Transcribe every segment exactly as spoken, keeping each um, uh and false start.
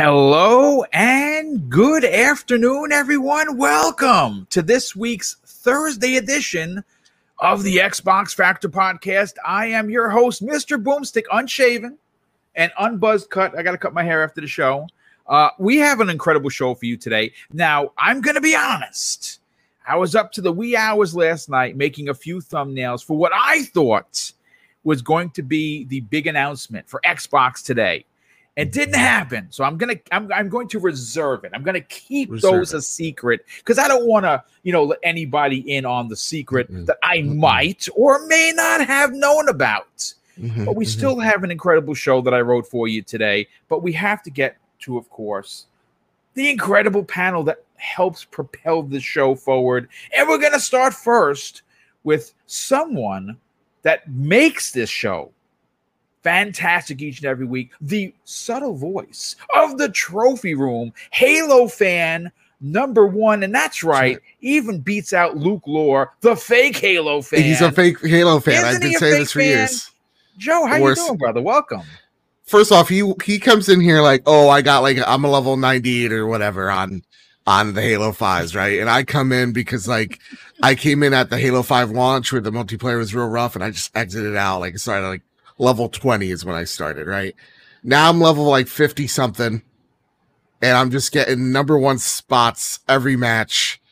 Hello and good afternoon, everyone. Welcome to this week's Thursday edition of the Xbox Factor Podcast. I am your host, Mister Boomstick, unshaven and unbuzzed cut. I got to cut my hair after the show. Uh, we have an incredible show for you today. Now, I'm going to be honest. I was up to the wee hours last night making a few thumbnails for what I thought was going to be the big announcement for Xbox today. It didn't happen, so I'm gonna I'm I'm going to reserve it. I'm gonna keep reserve those it. a secret because I don't want to, you know, let anybody in on the secret mm-hmm. that I mm-hmm. might or may not have known about. Mm-hmm. But we mm-hmm. still have an incredible show that I wrote for you today. But we have to get to, of course, the incredible panel that helps propel the show forward. And we're gonna start first with someone that makes this show fantastic each and every week, the subtle voice of the trophy room, Halo fan number one, and that's right, sure. even beats out Luke Lore, the fake Halo fan. He's a fake Halo fan. Isn't I've been saying this for fan? years. Joe, how Worse. you doing, brother? Welcome. First off, he he comes in here like, oh, I got like I'm a level ninety-eight or whatever on on the Halo fives, right? And I come in because like I came in at the Halo five launch where the multiplayer was real rough, and I just exited out like sorry, like. Level twenty is when I started, right? Now I'm level like fifty-something, and I'm just getting number one spots every match.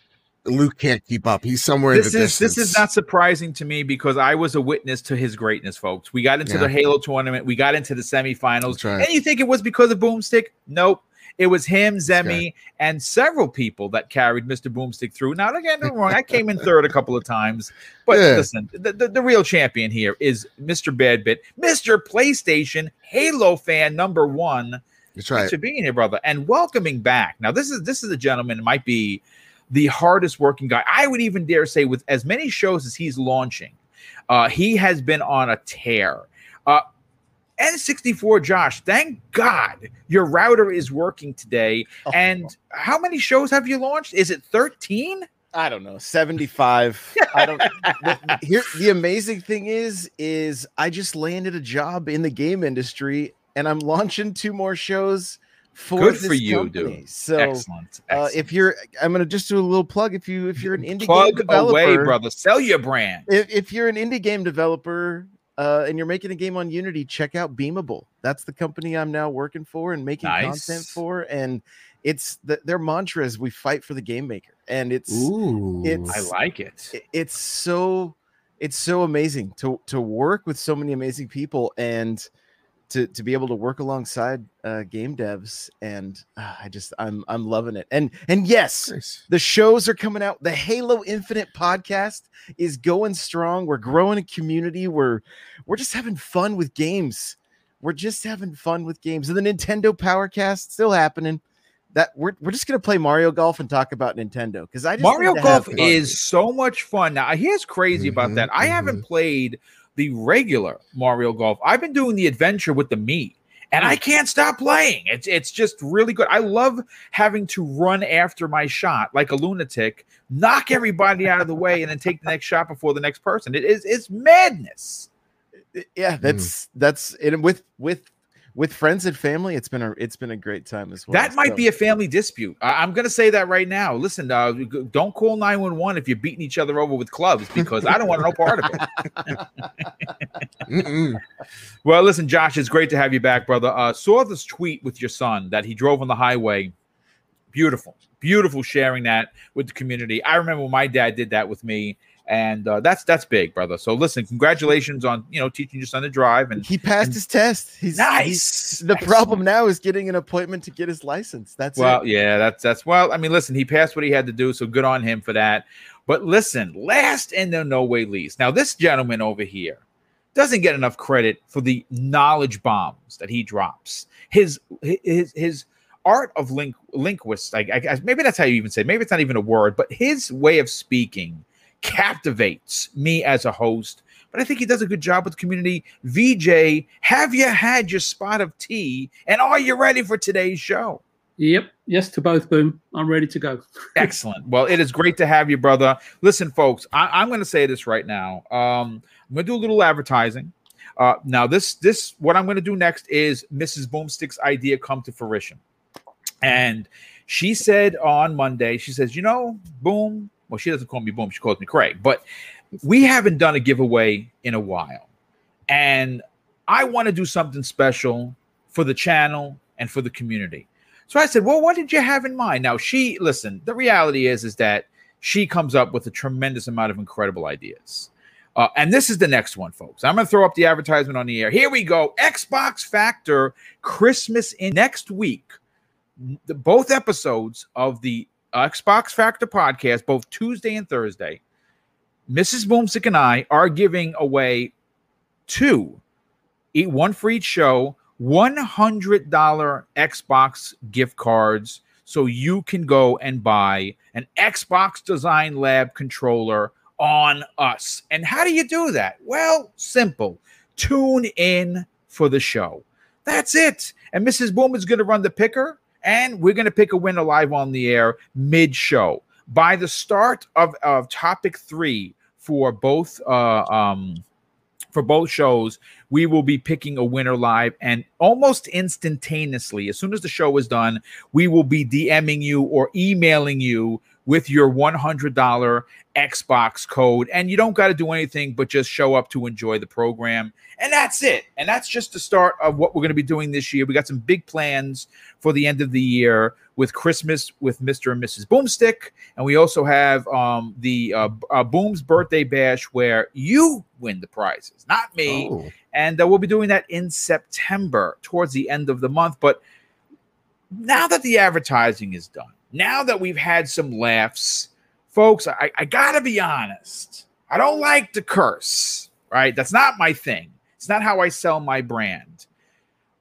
Luke can't keep up. He's somewhere this in the is, distance. This is not surprising to me because I was a witness to his greatness, folks. We got into yeah. the Halo tournament. We got into the semifinals. Right. And you think it was because of Boomstick? Nope. It was him, Zemi, okay. and several people that carried Mister Boomstick through. Now, again, don't get me wrong. I came in third a couple of times. But yeah. listen, the, the, the real champion here is Mister Bad Bit, Mister PlayStation, Halo fan number one. That's right. Thanks for being here, brother, and welcoming back. Now, this is this is a gentleman who might be the hardest working guy. I would even dare say with as many shows as he's launching, uh, he has been on a tear. Uh N sixty-four Josh, thank God your router is working today. Oh, and God. How many shows have you launched? Is it thirteen? I don't know, seventy-five. I don't the, here, the amazing thing is is I just landed a job in the game industry and I'm launching two more shows for Good this for you, company. Dude. So excellent. excellent. Uh, if you're I'm going to just do a little plug if you if you're an indie plug game developer. Away, brother. Sell your brand. If, if you're an indie game developer, Uh, and you're making a game on Unity, check out Beamable. That's the company I'm now working for and making nice. content for. And it's the, their mantra is we fight for the game maker. And it's, Ooh, it's I like it. it. It's so it's so amazing to to work with so many amazing people and to to be able to work alongside uh, game devs. And uh, I just I'm I'm loving it. And and yes, nice. the shows are coming out. The Halo Infinite podcast is going strong. We're growing a community. We're we're just having fun with games. We're just having fun with games. And the Nintendo Powercast still happening. That we're we're just gonna play Mario Golf and talk about Nintendo because I just Mario Golf is so much fun. Now here's crazy mm-hmm, about that. Mm-hmm. I haven't played the regular Mario Golf. I've been doing the adventure with the Mii, and I can't stop playing. It's it's just really good. I love having to run after my shot like a lunatic, knock everybody out of the way, and then take the next shot before the next person. It is it's madness. Yeah, that's mm. that's it. With with with friends and family, it's been a it's been a great time as well. That might so. be a family dispute. I, I'm gonna say that right now. Listen, uh, don't call nine one one if you're beating each other over with clubs because I don't want no part of it. Mm-mm. Well, listen, Josh, it's great to have you back, brother. Uh, saw this tweet with your son that he drove on the highway. Beautiful, beautiful sharing that with the community. I remember when my dad did that with me, and uh, that's that's big, brother. So listen, congratulations on you know teaching your son to drive. And he passed and his test. He's nice. He's, the Excellent. problem now is getting an appointment to get his license. That's well, it. yeah, that's that's well. I mean, listen, he passed what he had to do, so good on him for that. But listen, last and in no way least. Now this gentleman over here doesn't get enough credit for the knowledge bombs that he drops. His his his art of link, linguist, I, I, maybe that's how you even say it. Maybe it's not even a word, but his way of speaking captivates me as a host. But I think he does a good job with the community. V J, have you had your spot of tea? And are you ready for today's show? Yep. Yes to both, Boom. I'm ready to go. Excellent. Well, it is great to have you, brother. Listen, folks, I, I'm going to say this right now. Um, I'm going to do a little advertising. Uh, now, this, this what I'm going to do next is Missus Boomstick's idea come to fruition. And she said on Monday, she says, you know, Boom. Well, she doesn't call me Boom. She calls me Craig. But we haven't done a giveaway in a while. And I want to do something special for the channel and for the community. So I said, well, what did you have in mind? Now, she, listen, the reality is, is that she comes up with a tremendous amount of incredible ideas. Uh, and this is the next one, folks. I'm going to throw up the advertisement on the air. Here we go. Xbox Factor Christmas in next week. The, both episodes of the Xbox Factor podcast, both Tuesday and Thursday, Missus Boomstick and I are giving away two, eat one for each show, one hundred dollars Xbox gift cards, so you can go and buy an Xbox Design Lab controller on us. And how do you do that? Well, simple. Tune in for the show. That's it. And Missus Boom is going to run the picker, and we're going to pick a winner live on the air mid-show. By the start of, of topic three for both uh, um, for both shows, we will be picking a winner live, and almost instantaneously, as soon as the show is done, we will be DMing you or emailing you with your one hundred dollars Xbox code. And you don't got to do anything but just show up to enjoy the program. And that's it. And that's just the start of what we're going to be doing this year. We got some big plans for the end of the year with Christmas with Mister and Missus Boomstick. And we also have um, the uh, uh, Boom's Birthday Bash, where you win the prizes, not me. Oh. And uh, we'll be doing that in September, towards the end of the month. But now that the advertising is done, now that we've had some laughs, folks, I, I got to be honest. I don't like to curse, right? That's not my thing. It's not how I sell my brand.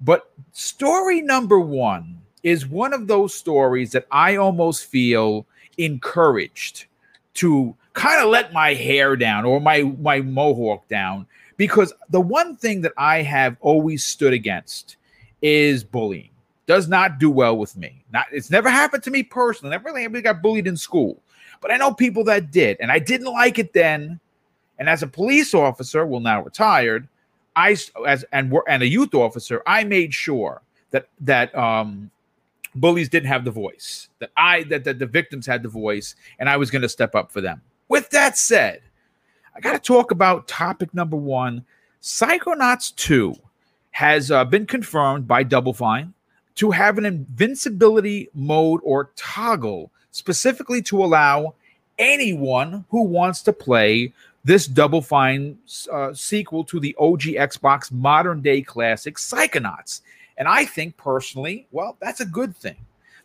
But story number one is one of those stories that I almost feel encouraged to kind of let my hair down or my, my mohawk down, because the one thing that I have always stood against is bullying. Does not do well with me. Not, it's never happened to me personally. Never really, really got bullied in school. But I know people that did, and I didn't like it then. And as a police officer, well, now retired, I as and and a youth officer, I made sure that that um, bullies didn't have the voice. That I that, that the victims had the voice, and I was going to step up for them. With that said, I got to talk about topic number one. Psychonauts two has uh, been confirmed by Double Fine to have an invincibility mode or toggle specifically to allow anyone who wants to play this Double Fine uh, sequel to the O G Xbox modern day classic Psychonauts. And I think personally, well, that's a good thing.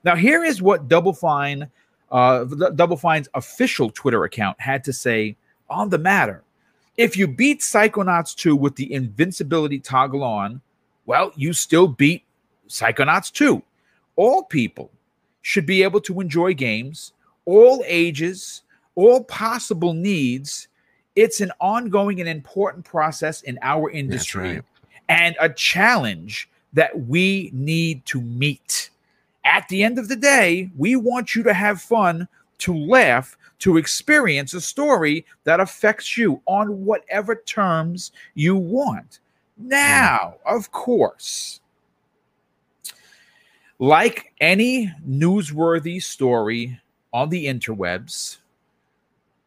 Now, here is what Double Fine, uh, Double Fine's official Twitter account had to say on the matter. If you beat Psychonauts two with the invincibility toggle on, well, you still beat Psychonauts two. All people should be able to enjoy games, all ages, all possible needs. It's an ongoing and important process in our industry, right, and a challenge that we need to meet. At the end of the day, we want you to have fun, to laugh, to experience a story that affects you on whatever terms you want. Now, of course, like any newsworthy story on the interwebs,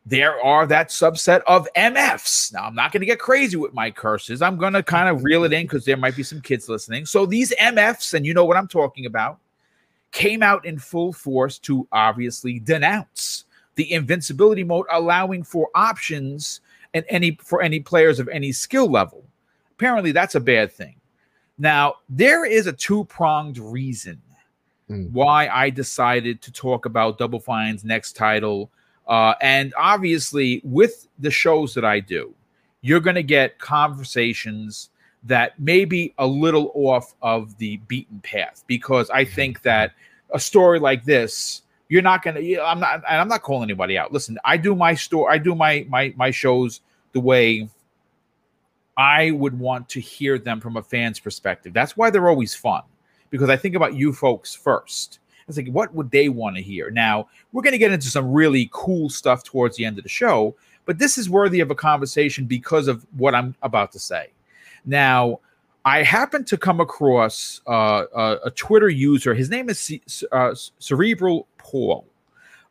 there are that subset of M Fs. Now, I'm not going to get crazy with my curses. I'm going to kind of reel it in because there might be some kids listening. So these M Fs, and you know what I'm talking about, came out in full force to obviously denounce the invincibility mode, allowing for options and any for any players of any skill level. Apparently, that's a bad thing. Now, there is a two-pronged reason mm. why I decided to talk about Double Fine's next title. Uh, and obviously, with the shows that I do, you're going to get conversations that may be a little off of the beaten path, because I think that a story like this, you're not going to – I'm not, and I'm not calling anybody out. Listen, I do my store, I do my my my shows the way – I would want to hear them from a fan's perspective. That's why they're always fun, because I think about you folks first. I was like, what would they want to hear? Now, we're going to get into some really cool stuff towards the end of the show, but this is worthy of a conversation because of what I'm about to say. Now, I happened to come across uh, a, a Twitter user. His name is C- uh, Cerebral Paul.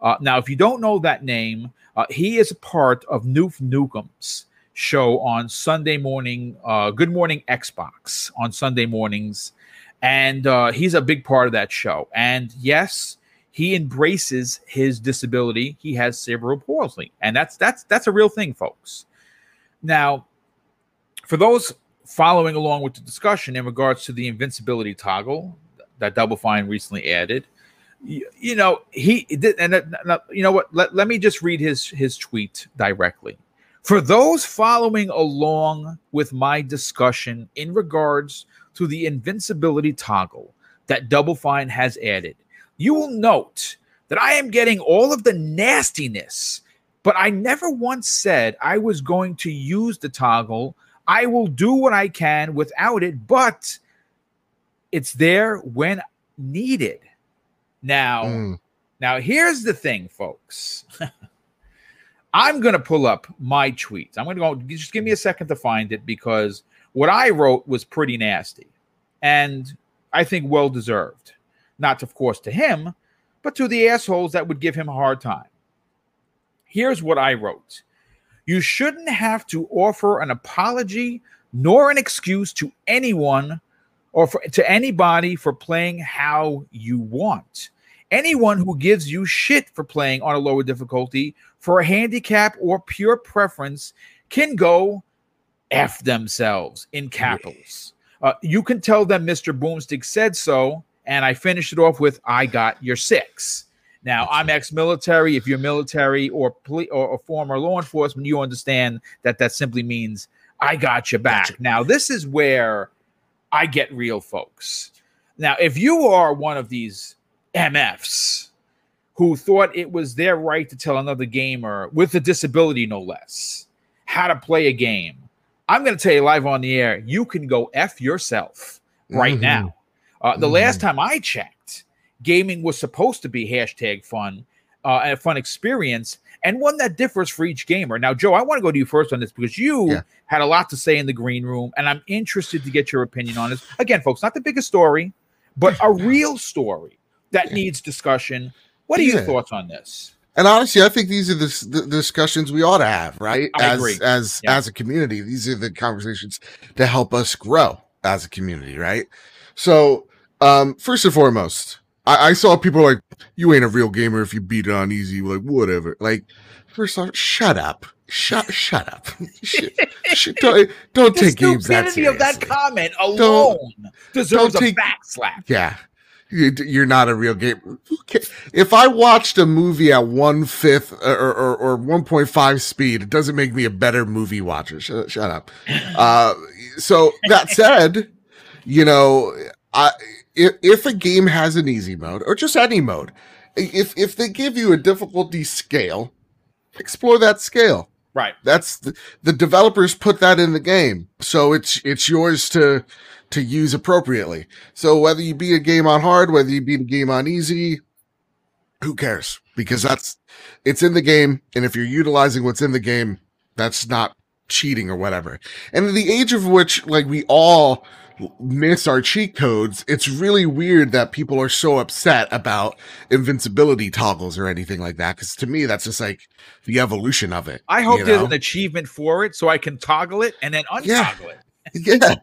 Uh, now, if you don't know that name, uh, he is a part of Noof Nukem's show on Sunday morning, uh, Good Morning Xbox on Sunday mornings. And uh, he's a big part of that show. And yes, he embraces his disability. He has cerebral palsy. And that's that's that's a real thing, folks. Now, for those following along with the discussion in regards to the invincibility toggle that Double Fine recently added, you, you know, he did. And uh, you know what? Let, let me just read his, his tweet directly. For those following along with my discussion in regards to the invincibility toggle that Double Fine has added, you will note that I am getting all of the nastiness, but I never once said I was going to use the toggle. I will do what I can without it, but it's there when needed. Now, mm. now here's the thing, folks. I'm going to pull up my tweets. I'm going to go, just give me a second to find it, because what I wrote was pretty nasty and I think well-deserved. Not, of course, to him, but to the assholes that would give him a hard time. Here's what I wrote. You shouldn't have to offer an apology nor an excuse to anyone or for, to anybody for playing how you want. Anyone who gives you shit for playing on a lower difficulty for a handicap or pure preference can go F themselves in capitals. Uh, you can tell them Mister Boomstick said so, and I finished it off with, I got your six. Now, I'm ex-military. If you're military or, poli- or or former law enforcement, you understand that that simply means I got your back. Gotcha. Now, this is where I get real, folks. Now, if you are one of these M Fs who thought it was their right to tell another gamer with a disability, no less, how to play a game, I'm going to tell you live on the air, you can go F yourself right mm-hmm. now. Uh, the mm-hmm. last time I checked, gaming was supposed to be hashtag fun, uh, and a fun experience, and one that differs for each gamer. Now, Joe, I want to go to you first on this, because you yeah. had a lot to say in the green room, and I'm interested to get your opinion on this. Again, folks, not the biggest story, but a real story that yeah. needs discussion. What are yeah. your thoughts on this? And honestly, I think these are the, the discussions we ought to have, right? I as agree. as yeah. as a community, these are the conversations to help us grow as a community, right? So, um, first and foremost, I, I saw people like, you ain't a real gamer if you beat it on easy, like whatever. Like, first off, shut up. Shut shut up. shut, shut, don't don't take games that seriously. The stupidity of that comment alone don't, deserves don't take, a backslap. Yeah. You're not a real gamer. If I watched a movie at one fifth or, or, or one point five speed, it doesn't make me a better movie watcher. Shut, shut up. Uh, so that said, you know, I, if, if a game has an easy mode or just any mode, if if they give you a difficulty scale, explore that scale. Right. That's the, the developers put that in the game, so it's it's yours to to use appropriately. So whether you beat a game on hard, whether you beat a game on easy, who cares? Because that's it's in the game, and if you're utilizing what's in the game, that's not cheating or whatever. And in the age of which, like, we all miss our cheat codes, it's really weird that people are so upset about invincibility toggles or anything like that, because to me that's just like the evolution of it. I hope you know? there's an achievement for it so I can toggle it and then untoggle yeah. it. yeah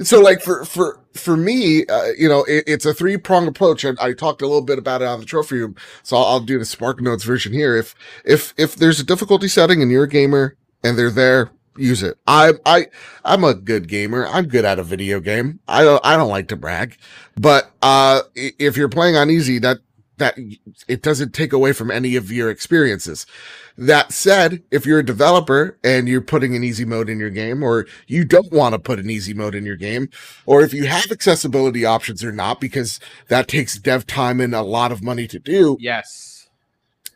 so like for for for me uh, you know it, it's a three-pronged approach. I, I talked a little bit about it on the trophy room, so I'll, I'll do the Spark Notes version here. If if if there's a difficulty setting and you're a gamer and they're there, use it. I, I, I'm a good gamer. I'm good at a video game. I don't, I don't like to brag, but, uh, if you're playing on easy, that, that it doesn't take away from any of your experiences. That said, if you're a developer and you're putting an easy mode in your game, or you don't want to put an easy mode in your game, or if you have accessibility options or not, because that takes dev time and a lot of money to do. Yes.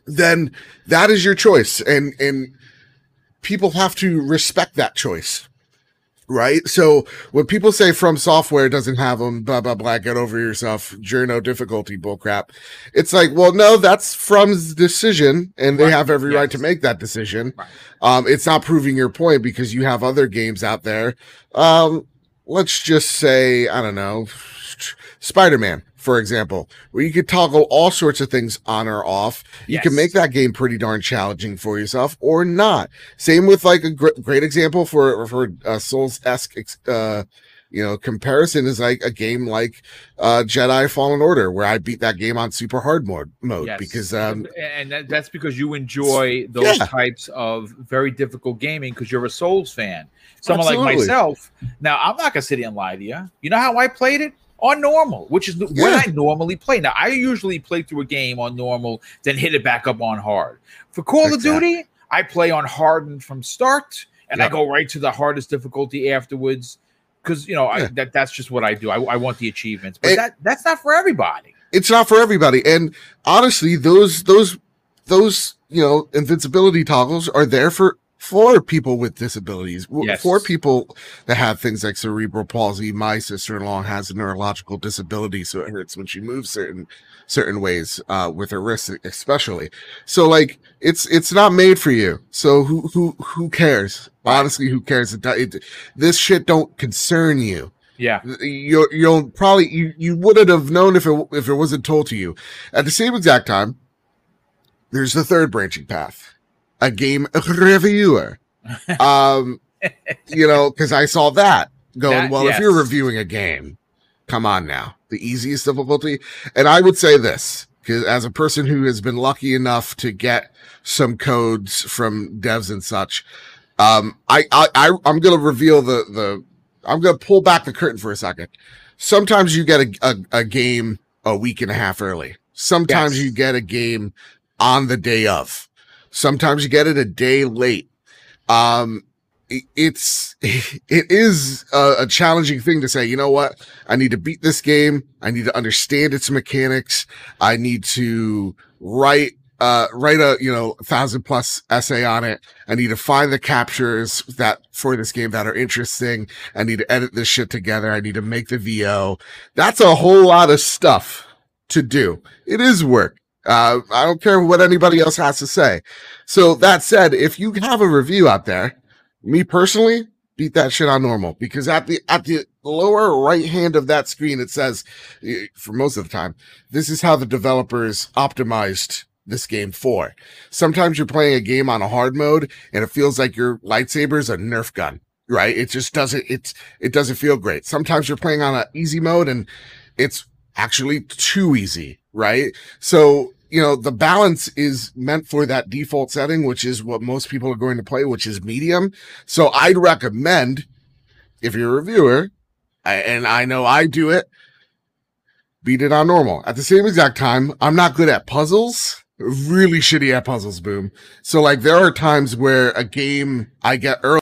Then that is your choice. And, and, people have to respect that choice, right? So when people say From Software doesn't have them, blah, blah, blah, get over yourself, journo difficulty bullcrap. It's like, well, no, that's From's decision, and they right. have every yes. right to make that decision. Right. Um, it's not proving your point because you have other games out there. Um, let's just say, I don't know, Spider-Man, for example, where you could toggle all sorts of things on or off. You yes. can make that game pretty darn challenging for yourself or not. Same with like a gr- great example for, for uh, Souls-esque uh, you know, comparison is like a game like uh, Jedi Fallen Order, where I beat that game on super hard mode mode yes. because um, and that, that's because you enjoy those yeah. types of very difficult gaming because you're a Souls fan. Someone Absolutely. like myself. Now, I'm not going to sit here and lie to you. You know how I played it? On normal, which is yeah. what I normally play. Now, I usually play through a game on normal, then hit it back up on hard. For Call exactly. of Duty, I play on hardened from start, and yep. I go right to the hardest difficulty afterwards because, you know, yeah. I, that that's just what I do. I, I want the achievements. But it, that that's not for everybody. It's not for everybody. And honestly, those those those, you know, invincibility toggles are there for for people with disabilities, yes. for people that have things like cerebral palsy. My sister-in-law has a neurological disability, so it hurts when she moves certain certain ways uh, with her wrists, especially. So, like, it's it's not made for you. So who who who cares? Honestly, who cares? It, it, this shit don't concern you. Yeah, you you'll probably you, you wouldn't have known if it if it wasn't told to you. At the same exact time, there's the third branching path. A game reviewer, um, you know, because I saw that going, that, well, yes. if you're reviewing a game, come on now, the easiest difficulty. And I would say this, because as a person who has been lucky enough to get some codes from devs and such, um, I, I, I I'm going to reveal the, the, I'm going to pull back the curtain for a second. Sometimes you get a, a, a game a week and a half early. Sometimes yes. you get a game on the day of. Sometimes you get it a day late. Um, it, it's, it is a, a challenging thing to say, you know what? I need to beat this game. I need to understand its mechanics. I need to write, uh, write a, you know, thousand plus essay on it. I need to find the captures that for this game that are interesting. I need to edit this shit together. I need to make the V O. That's a whole lot of stuff to do. It is work. Uh, I don't care what anybody else has to say. So that said, if you have a review out there, me personally, beat that shit on normal, because at the at the lower right hand of that screen, it says, for most of the time, this is how the developers optimized this game for. Sometimes you're playing a game on a hard mode, and it feels like your lightsaber's a Nerf gun, right? It just doesn't. It's it doesn't feel great. Sometimes you're playing on an easy mode, and it's actually too easy. Right. So, you know, the balance is meant for that default setting, which is what most people are going to play, which is medium. So I'd recommend, if you're a reviewer, and I know I do it, beat it on normal. At the same exact time, I'm not good at puzzles, really shitty at puzzles, Boom. So like there are times where a game I get early.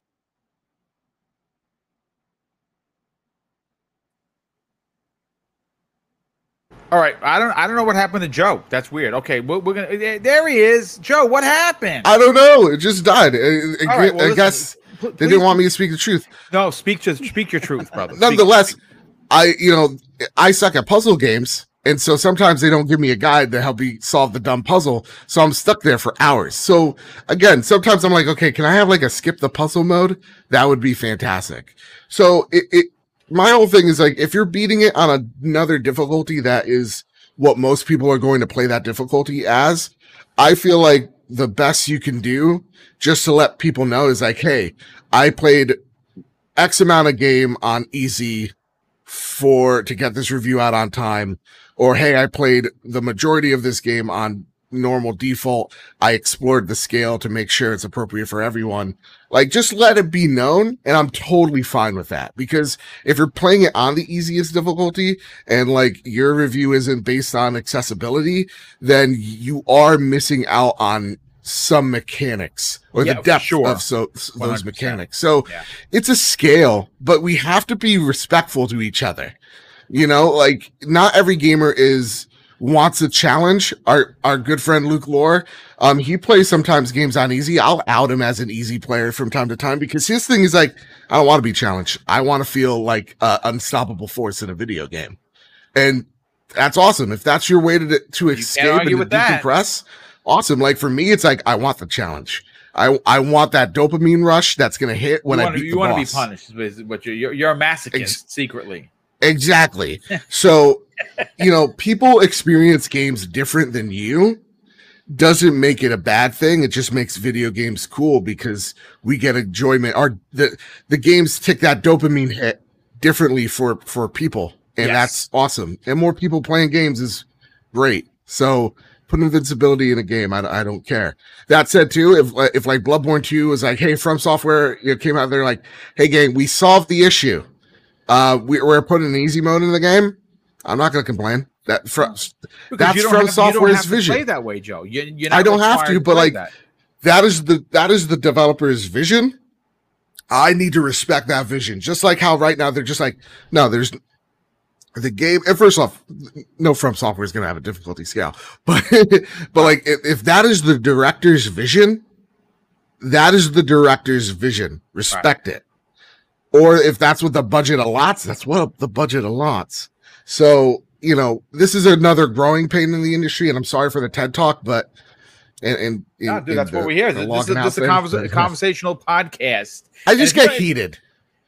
All right, I don't I don't know what happened to Joe. That's weird. Okay, we're, we're gonna. There he is, Joe. What happened? I don't know. It just died. It, it, right, well, I listen, guess please, they didn't want me to speak the truth. No, speak just speak your truth, brother. Nonetheless, speak. I you know I suck at puzzle games, and so sometimes they don't give me a guide to help me solve the dumb puzzle. So I'm stuck there for hours. So again, sometimes I'm like, okay, can I have like a skip the puzzle mode? That would be fantastic. So it. it My whole thing is like, if you're beating it on another difficulty that is what most people are going to play that difficulty as, I feel like the best you can do just to let people know is like, hey, I played X amount of game on easy for to get this review out on time, or hey, I played the majority of this game on normal default. I explored the scale to make sure it's appropriate for everyone. Like, just let it be known, and I'm totally fine with that, because if you're playing it on the easiest difficulty and like your review isn't based on accessibility, then you are missing out on some mechanics or yeah, the depth sure. of so, those one hundred percent. Mechanics. So yeah. it's a scale, but we have to be respectful to each other. You know, like not every gamer is wants a challenge. Our our good friend Luke Lore, um, he plays sometimes games on easy. I'll out him as an easy player from time to time, because his thing is like, I don't want to be challenged. I want to feel like an unstoppable force in a video game. And that's awesome. If that's your way to to escape and to decompress, awesome. Like for me, it's like, I want the challenge. I I want that dopamine rush that's going to hit when you wanna, I beat you the want boss. to be punished, is what you're, you're you're a masochist Ex- secretly. Exactly. So, you know, people experience games different than you. Doesn't make it a bad thing. It just makes video games cool because we get enjoyment. Our the the games take that dopamine hit differently for for people, and yes. that's awesome. And more people playing games is great. So put invincibility in a game. I, I don't care. That said, too, if if like Bloodborne two was like, hey, From Software, you know, came out there like, hey, gang, we solved the issue. Uh, we, we're putting an easy mode in the game. I'm not gonna complain. That from that's from have, Software's vision. Play that way, Joe. You, you're not I don't have to, but like that. that is the that is the developer's vision. I need to respect that vision. Just like how right now they're just like, no, there's the game. And first off, no From Software is gonna have a difficulty scale, but but like if, if that is the director's vision, that is the director's vision. Respect right. it. Or if that's what the budget allots, that's what the budget allots. So, you know, this is another growing pain in the industry, and I'm sorry for the TED Talk, but and, and no, dude, that's the, what we hear. This is this a, converse, a conversational podcast. I just get really, heated.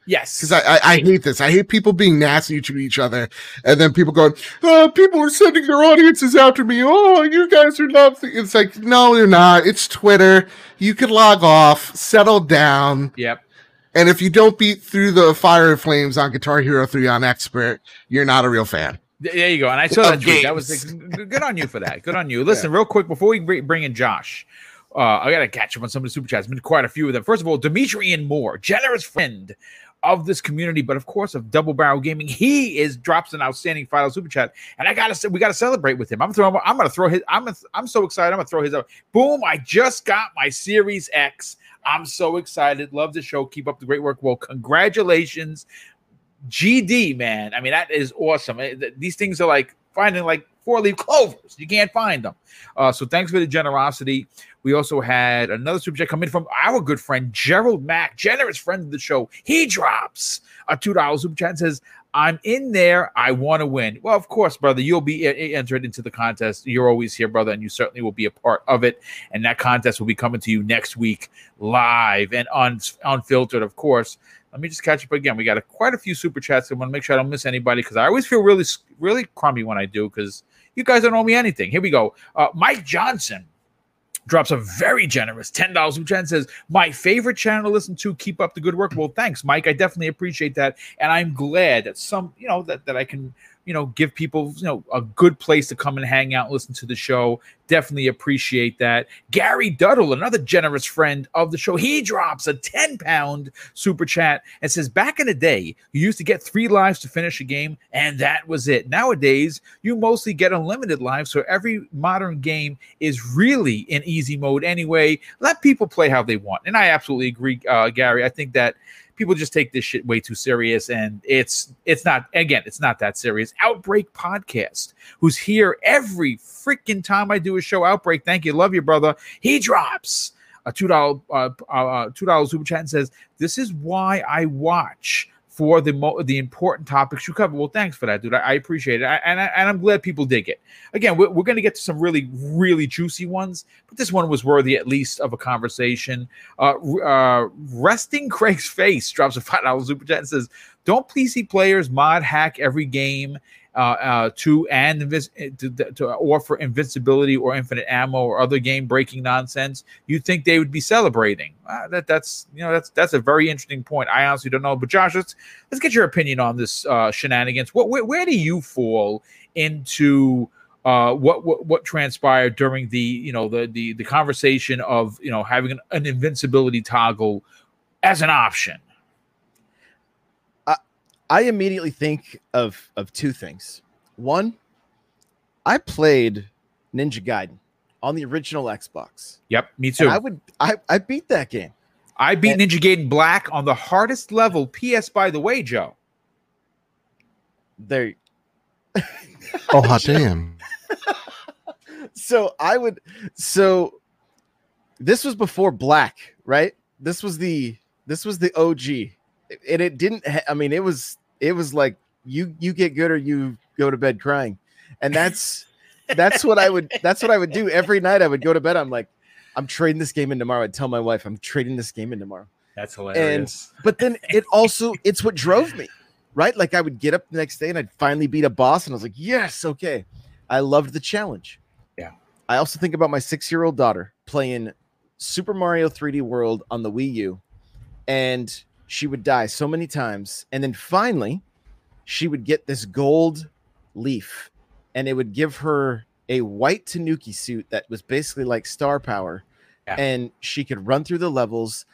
Yes, because I, I I hate this. I hate people being nasty to each other, and then people going, "Oh, people are sending their audiences after me. Oh, you guys are not." It's like, no, you're not. It's Twitter. You can log off, settle down. Yep. And if you don't beat through the fire and flames on Guitar Hero three on Expert, you're not a real fan. There you go. And I saw that tweet. That was like, good on you for that. Good on you. Listen, yeah. real quick, before we bring in Josh, uh, I got to catch up on some of the super chats. There's been quite a few of them. First of all, Dimitri and Moore, generous friend of this community, but of course of Double Barrel Gaming. He is drops an outstanding final super chat, and I gotta say we gotta celebrate with him. I'm throwing. I'm gonna throw his. I'm. A, I'm so excited. I'm gonna throw his up. Boom! I just got my Series X. I'm so excited. Love the show. Keep up the great work. Well, congratulations, G D man. I mean, that is awesome. These things are like finding like four leaf clovers. You can't find them. Uh, so thanks for the generosity. We also had another super chat come in from our good friend, Gerald Mack, generous friend of the show. He drops a two dollar super chat and says, I'm in there. I want to win. Well, of course, brother, you'll be entered into the contest. You're always here, brother, and you certainly will be a part of it. And that contest will be coming to you next week live and un- unfiltered, of course. Let me just catch up again. We got a, quite a few super chats. I want to make sure I don't miss anybody because I always feel really, really crummy when I do because you guys don't owe me anything. Here we go. Uh, Mike Johnson drops a very generous ten dollars super chat and says, my favorite channel to listen to, keep up the good work. Well, thanks, Mike. I definitely appreciate that. And I'm glad that some, you know, that, that I can, you know, give people, you know, a good place to come and hang out and listen to the show. Definitely appreciate that. Gary Duddle, another generous friend of the show, he drops a ten pound super chat and says, back in the day, you used to get three lives to finish a game, and that was it. Nowadays, you mostly get unlimited lives, so every modern game is really in easy mode anyway. Let people play how they want. And I absolutely agree, uh, Gary. I think that people just take this shit way too serious, and it's it's not, again, it's not that serious. Outbreak Podcast, who's here every freaking time I do a show. Outbreak, thank you, love you, brother. He drops a two dollar uh, uh, two dollar super chat and says, this is why I watch for the mo- the important topics you cover. Well, thanks for that, dude. I, I appreciate it, I, and, I, and I'm glad people dig it. Again, we're, we're going to get to some really, really juicy ones, but this one was worthy at least of a conversation. Uh, uh, Resting Craig's Face drops a five dollar super chat and says, don't P C players mod hack every game uh, uh, to and invis- to, to offer invincibility or infinite ammo or other game-breaking nonsense? You'd think they would be celebrating. Uh, that that's you know that's that's a very interesting point. I honestly don't know, but Josh, let's, let's get your opinion on this uh, shenanigans. What where, where do you fall into uh, what, what what transpired during the you know the the the conversation of you know having an, an invincibility toggle as an option? I immediately think of, of two things. One, I played Ninja Gaiden on the original Xbox. Yep, me too. I would I, I beat that game. I beat and, Ninja Gaiden Black on the hardest level. P S By the way, Joe. There. Oh, hot damn. So I would. So this was before Black, right? This was the this was the O G, and it didn't. Ha- I mean, it was. It was like you you get good or you go to bed crying. And that's that's what I would that's what I would do every night. I would go to bed. I'm like, I'm trading this game in tomorrow. I'd tell my wife, I'm trading this game in tomorrow. That's hilarious. And, but then it also, it's what drove me, right? Like I would get up the next day and I'd finally beat a boss and I was like, yes, okay. I loved the challenge. Yeah. I also think about my six-year-old daughter playing Super Mario three D World on the Wii U, and she would die so many times. And then finally she would get this gold leaf and it would give her a white Tanuki suit that was basically like star power. Yeah. And she could run through the levels.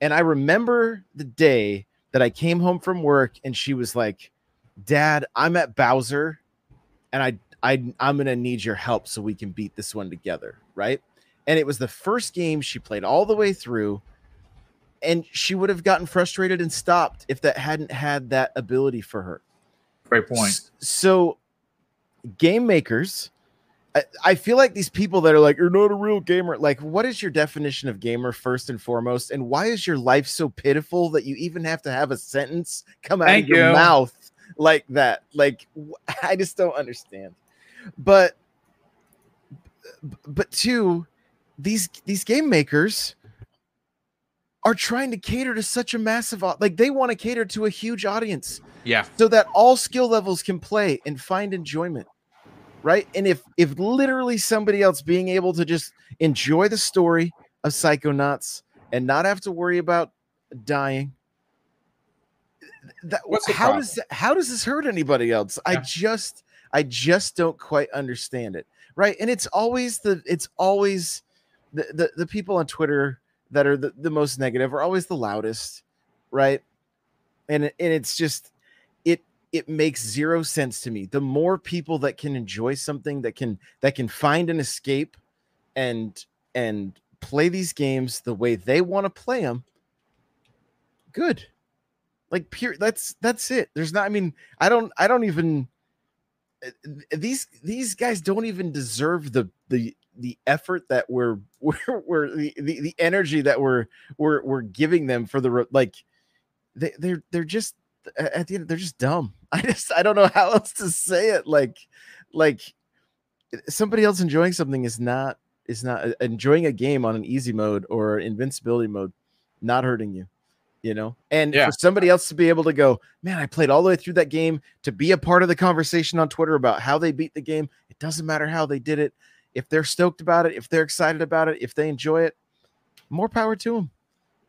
And I remember the day that I came home from work and she was like, Dad, I'm at Bowser and I, I, I'm going to need your help so we can beat this one together. Right. And it was the first game she played all the way through, and she would have gotten frustrated and stopped if that hadn't had that ability for her. Great point. S- so game makers, I, I feel like these people that are like, you're not a real gamer. Like, what is your definition of gamer first and foremost? And why is your life so pitiful that you even have to have a sentence come out Thank of your you. mouth like that? Like, I just don't understand. But, but two, these, these game makers are trying to cater to such a massive, like they want to cater to a huge audience. Yeah. So that all skill levels can play and find enjoyment. Right. And if, if literally somebody else being able to just enjoy the story of Psychonauts and not have to worry about dying, that, What's how does, that, how does this hurt anybody else? Yeah. I just, I just don't quite understand it. Right. And it's always the, it's always the, the, the people on Twitter that are the, the most negative are always the loudest, right? And and it's just it it makes zero sense to me. The more people that can enjoy something, that can that can find an escape and and play these games the way they want to play them, good. Like pure that's that's it. There's not I mean, I don't I don't even these these guys don't even deserve the the the effort that we're we're, we're the, the the energy that we're we're we're giving them for the like they they're they're just at the end they're just dumb. I just I don't know how else to say it. Like like somebody else enjoying something is not is not enjoying a game on an easy mode or invincibility mode, not hurting you, you know. And yeah. for somebody else to be able to go, man, I played all the way through that game, to be a part of the conversation on Twitter about how they beat the game. It doesn't matter how they did it. If they're stoked about it, if they're excited about it, if they enjoy it, more power to them.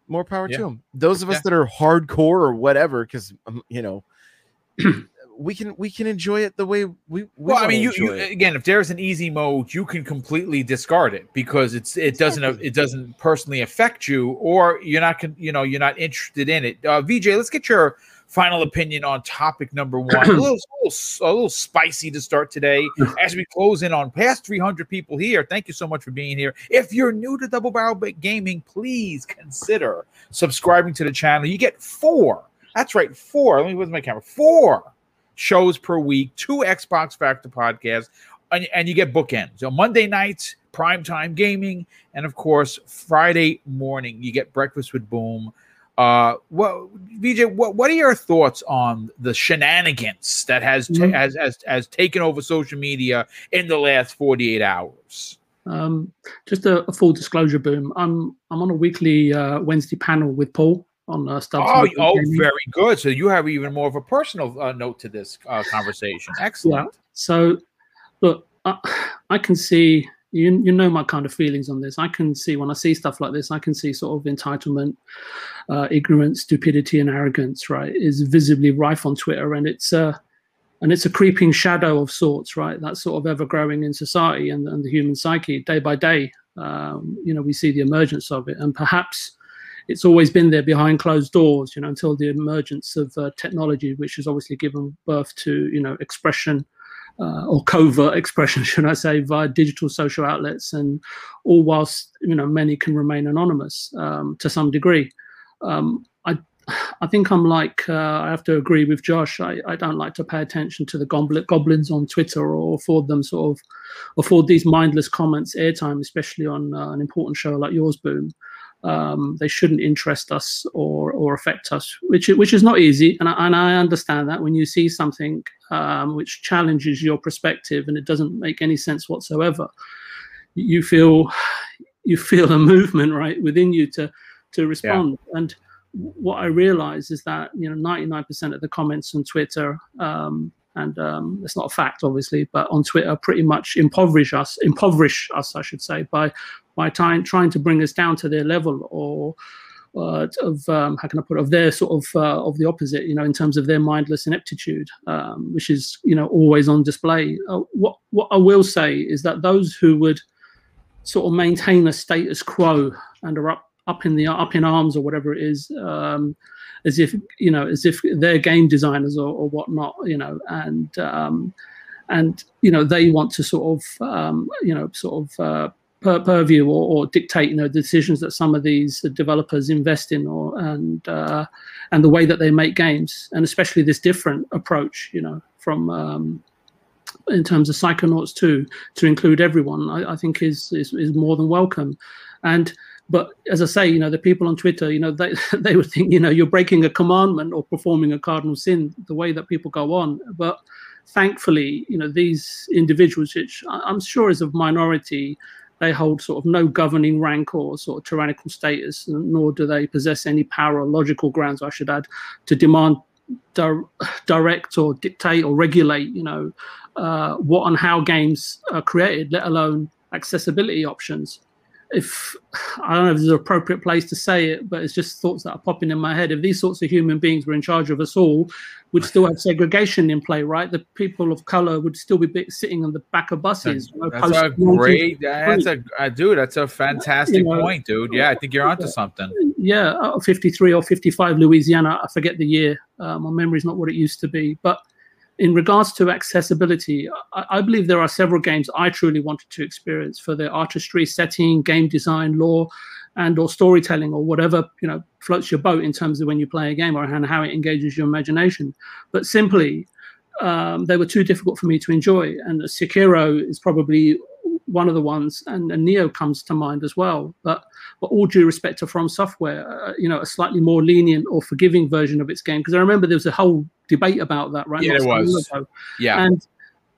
More power yeah. to them. Those of us yeah. that are hardcore or whatever, because um, you know, we can we can enjoy it the way we. we well, I mean, you, you again, if there's an easy mode, you can completely discard it because it's it exactly. doesn't it doesn't personally affect you, or you're not you know you're not interested in it. Uh, V J, let's get your final opinion on topic number one. a, little, a, little, a little spicy to start today as we close in on past three hundred people here. Thank you so much for being here. If you're new to Double Barrel Gaming, please consider subscribing to the channel. You get four. That's right, four. Let me with my camera. Four shows per week, two Xbox Factor podcasts, and, and you get bookends. So Monday nights, primetime gaming, and of course, Friday morning, you get Breakfast with Boom. Uh, well, V J, what what are your thoughts on the shenanigans that has ta- has, has has taken over social media in the last forty-eight hours? Um, just a, a full disclosure, Boom. I'm I'm on a weekly uh, Wednesday panel with Paul on uh, stuff. Oh, oh, very good. So you have even more of a personal uh, note to this uh, conversation. Excellent. Yeah. So, look, I, I can see. You you know my kind of feelings on this. I can see when I see stuff like this, I can see sort of entitlement, uh, ignorance, stupidity, and arrogance. Right, is visibly rife on Twitter, and it's a and it's a creeping shadow of sorts. Right, that's sort of ever growing in society and, and the human psyche day by day. Um, you know, we see the emergence of it, and perhaps it's always been there behind closed doors. You know, until the emergence of uh, technology, which has obviously given birth to you know expression. Uh, or covert expression, should I say, via digital social outlets, and all whilst you know many can remain anonymous um, to some degree. Um, I, I think I'm like uh, I have to agree with Josh. I, I don't like to pay attention to the goblet goblins on Twitter or afford them sort of afford these mindless comments airtime, especially on uh, an important show like yours, Boom. Um, they shouldn't interest us or, or affect us, which which is not easy. And I, and I understand that when you see something um, which challenges your perspective and it doesn't make any sense whatsoever, you feel you feel a movement right within you to to respond. Yeah. And what I realize is that, you know, ninety-nine percent of the comments on Twitter, um, and um, it's not a fact, obviously, but on Twitter pretty much impoverish us, impoverish us, I should say, by by trying trying to bring us down to their level, or uh, of um, how can I put it, of their sort of uh, of the opposite, you know, in terms of their mindless ineptitude, um, which is, you know, always on display. Uh, what what I will say is that those who would sort of maintain a status quo and are up. up in the up in arms or whatever it is, um, as if, you know, as if they're game designers or, or whatnot, you know, and um, and you know, they want to sort of um, you know, sort of uh, pur- purview or, or dictate, you know, the decisions that some of these developers invest in, or and uh, and the way that they make games, and especially this different approach, you know, from um, in terms of Psychonauts two to include everyone, I, I think is, is is more than welcome. And but as I say, you know, the people on Twitter, you know, they they would think, you know, you're breaking a commandment or performing a cardinal sin, the way that people go on. But thankfully, you know, these individuals, which I'm sure is a minority, they hold sort of no governing rank or sort of tyrannical status, nor do they possess any power or logical grounds, I should add, to demand, di- direct or dictate or regulate, you know, uh, what and how games are created, let alone accessibility options. If I don't know if there's an appropriate place to say it, but it's just thoughts that are popping in my head. If these sorts of human beings were in charge of us all, we'd still have segregation in play, right? The people of color would still be sitting on the back of buses. You know, that's a great, that's a, uh, dude, that's a fantastic you know, point, dude. Yeah, I think you're onto something. Yeah, uh, fifty-three or fifty-five, Louisiana, I forget the year. Uh, my memory's not what it used to be. But in regards to accessibility, I, I believe there are several games I truly wanted to experience for their artistry, setting, game design, lore, and or storytelling, or whatever, you know, floats your boat in terms of when you play a game, or and how it engages your imagination. But simply, um, they were too difficult for me to enjoy. And Sekiro is probably one of the ones, and, and Neo comes to mind as well. But but all due respect to From Software, uh, you know, a slightly more lenient or forgiving version of its game, because I remember there was a whole debate about that, right? Yeah, it was. Yeah, and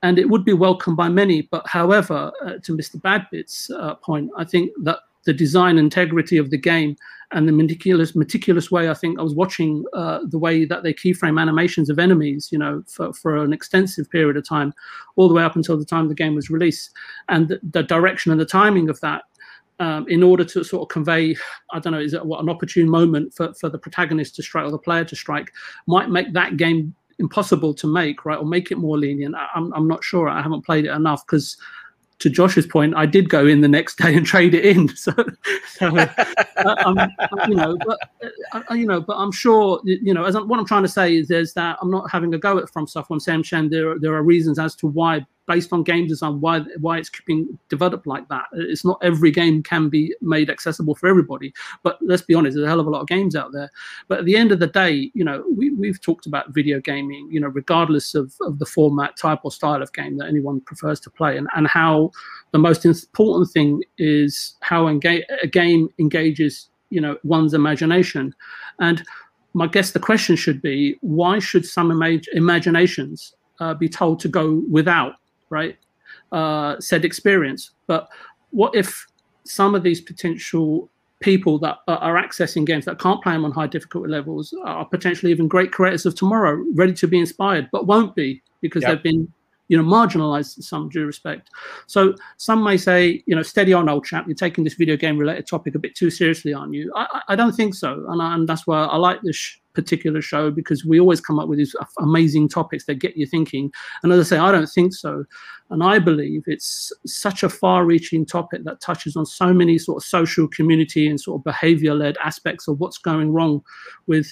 and it would be welcomed by many. But however, uh, to Mister Bad Bit's uh, point, I think that the design integrity of the game and the meticulous meticulous way, I think I was watching uh, the way that they keyframe animations of enemies, you know, for, for an extensive period of time, all the way up until the time the game was released, and the, the direction and the timing of that. Um, in order to sort of convey, I don't know, is it what an opportune moment for, for the protagonist to strike or the player to strike might make that game impossible to make, right? Or make it more lenient. I, I'm I'm not sure. I haven't played it enough, because to Josh's point, I did go in the next day and trade it in. So, so uh, you know, but uh, you know, but I'm sure, you know, as I'm, what I'm trying to say is there's that I'm not having a go at From Software. I'm saying, Shen, there there are reasons as to why, based on game design, why why it's being developed like that. It's not every game can be made accessible for everybody. But let's be honest, there's a hell of a lot of games out there. But at the end of the day, you know, we, we've talked about video gaming, you know, regardless of, of the format, type or style of game that anyone prefers to play, and, and how the most important thing is how enga- a game engages, you know, one's imagination. And I guess the question should be, why should some imag- imaginations uh, be told to go without, right, uh, said experience? But what if some of these potential people that are accessing games that can't play them on high difficulty levels are potentially even great creators of tomorrow, ready to be inspired, but won't be, because yep. they've been, you know, marginalized in some due respect. So some may say, you know, steady on, old chap, you're taking this video game related topic a bit too seriously, aren't you? I, I don't think so. And, I, and that's why I like this sh- particular show, because we always come up with these amazing topics that get you thinking. And as I say, I don't think so. And I believe it's such a far-reaching topic that touches on so many sort of social, community, and sort of behavior-led aspects of what's going wrong with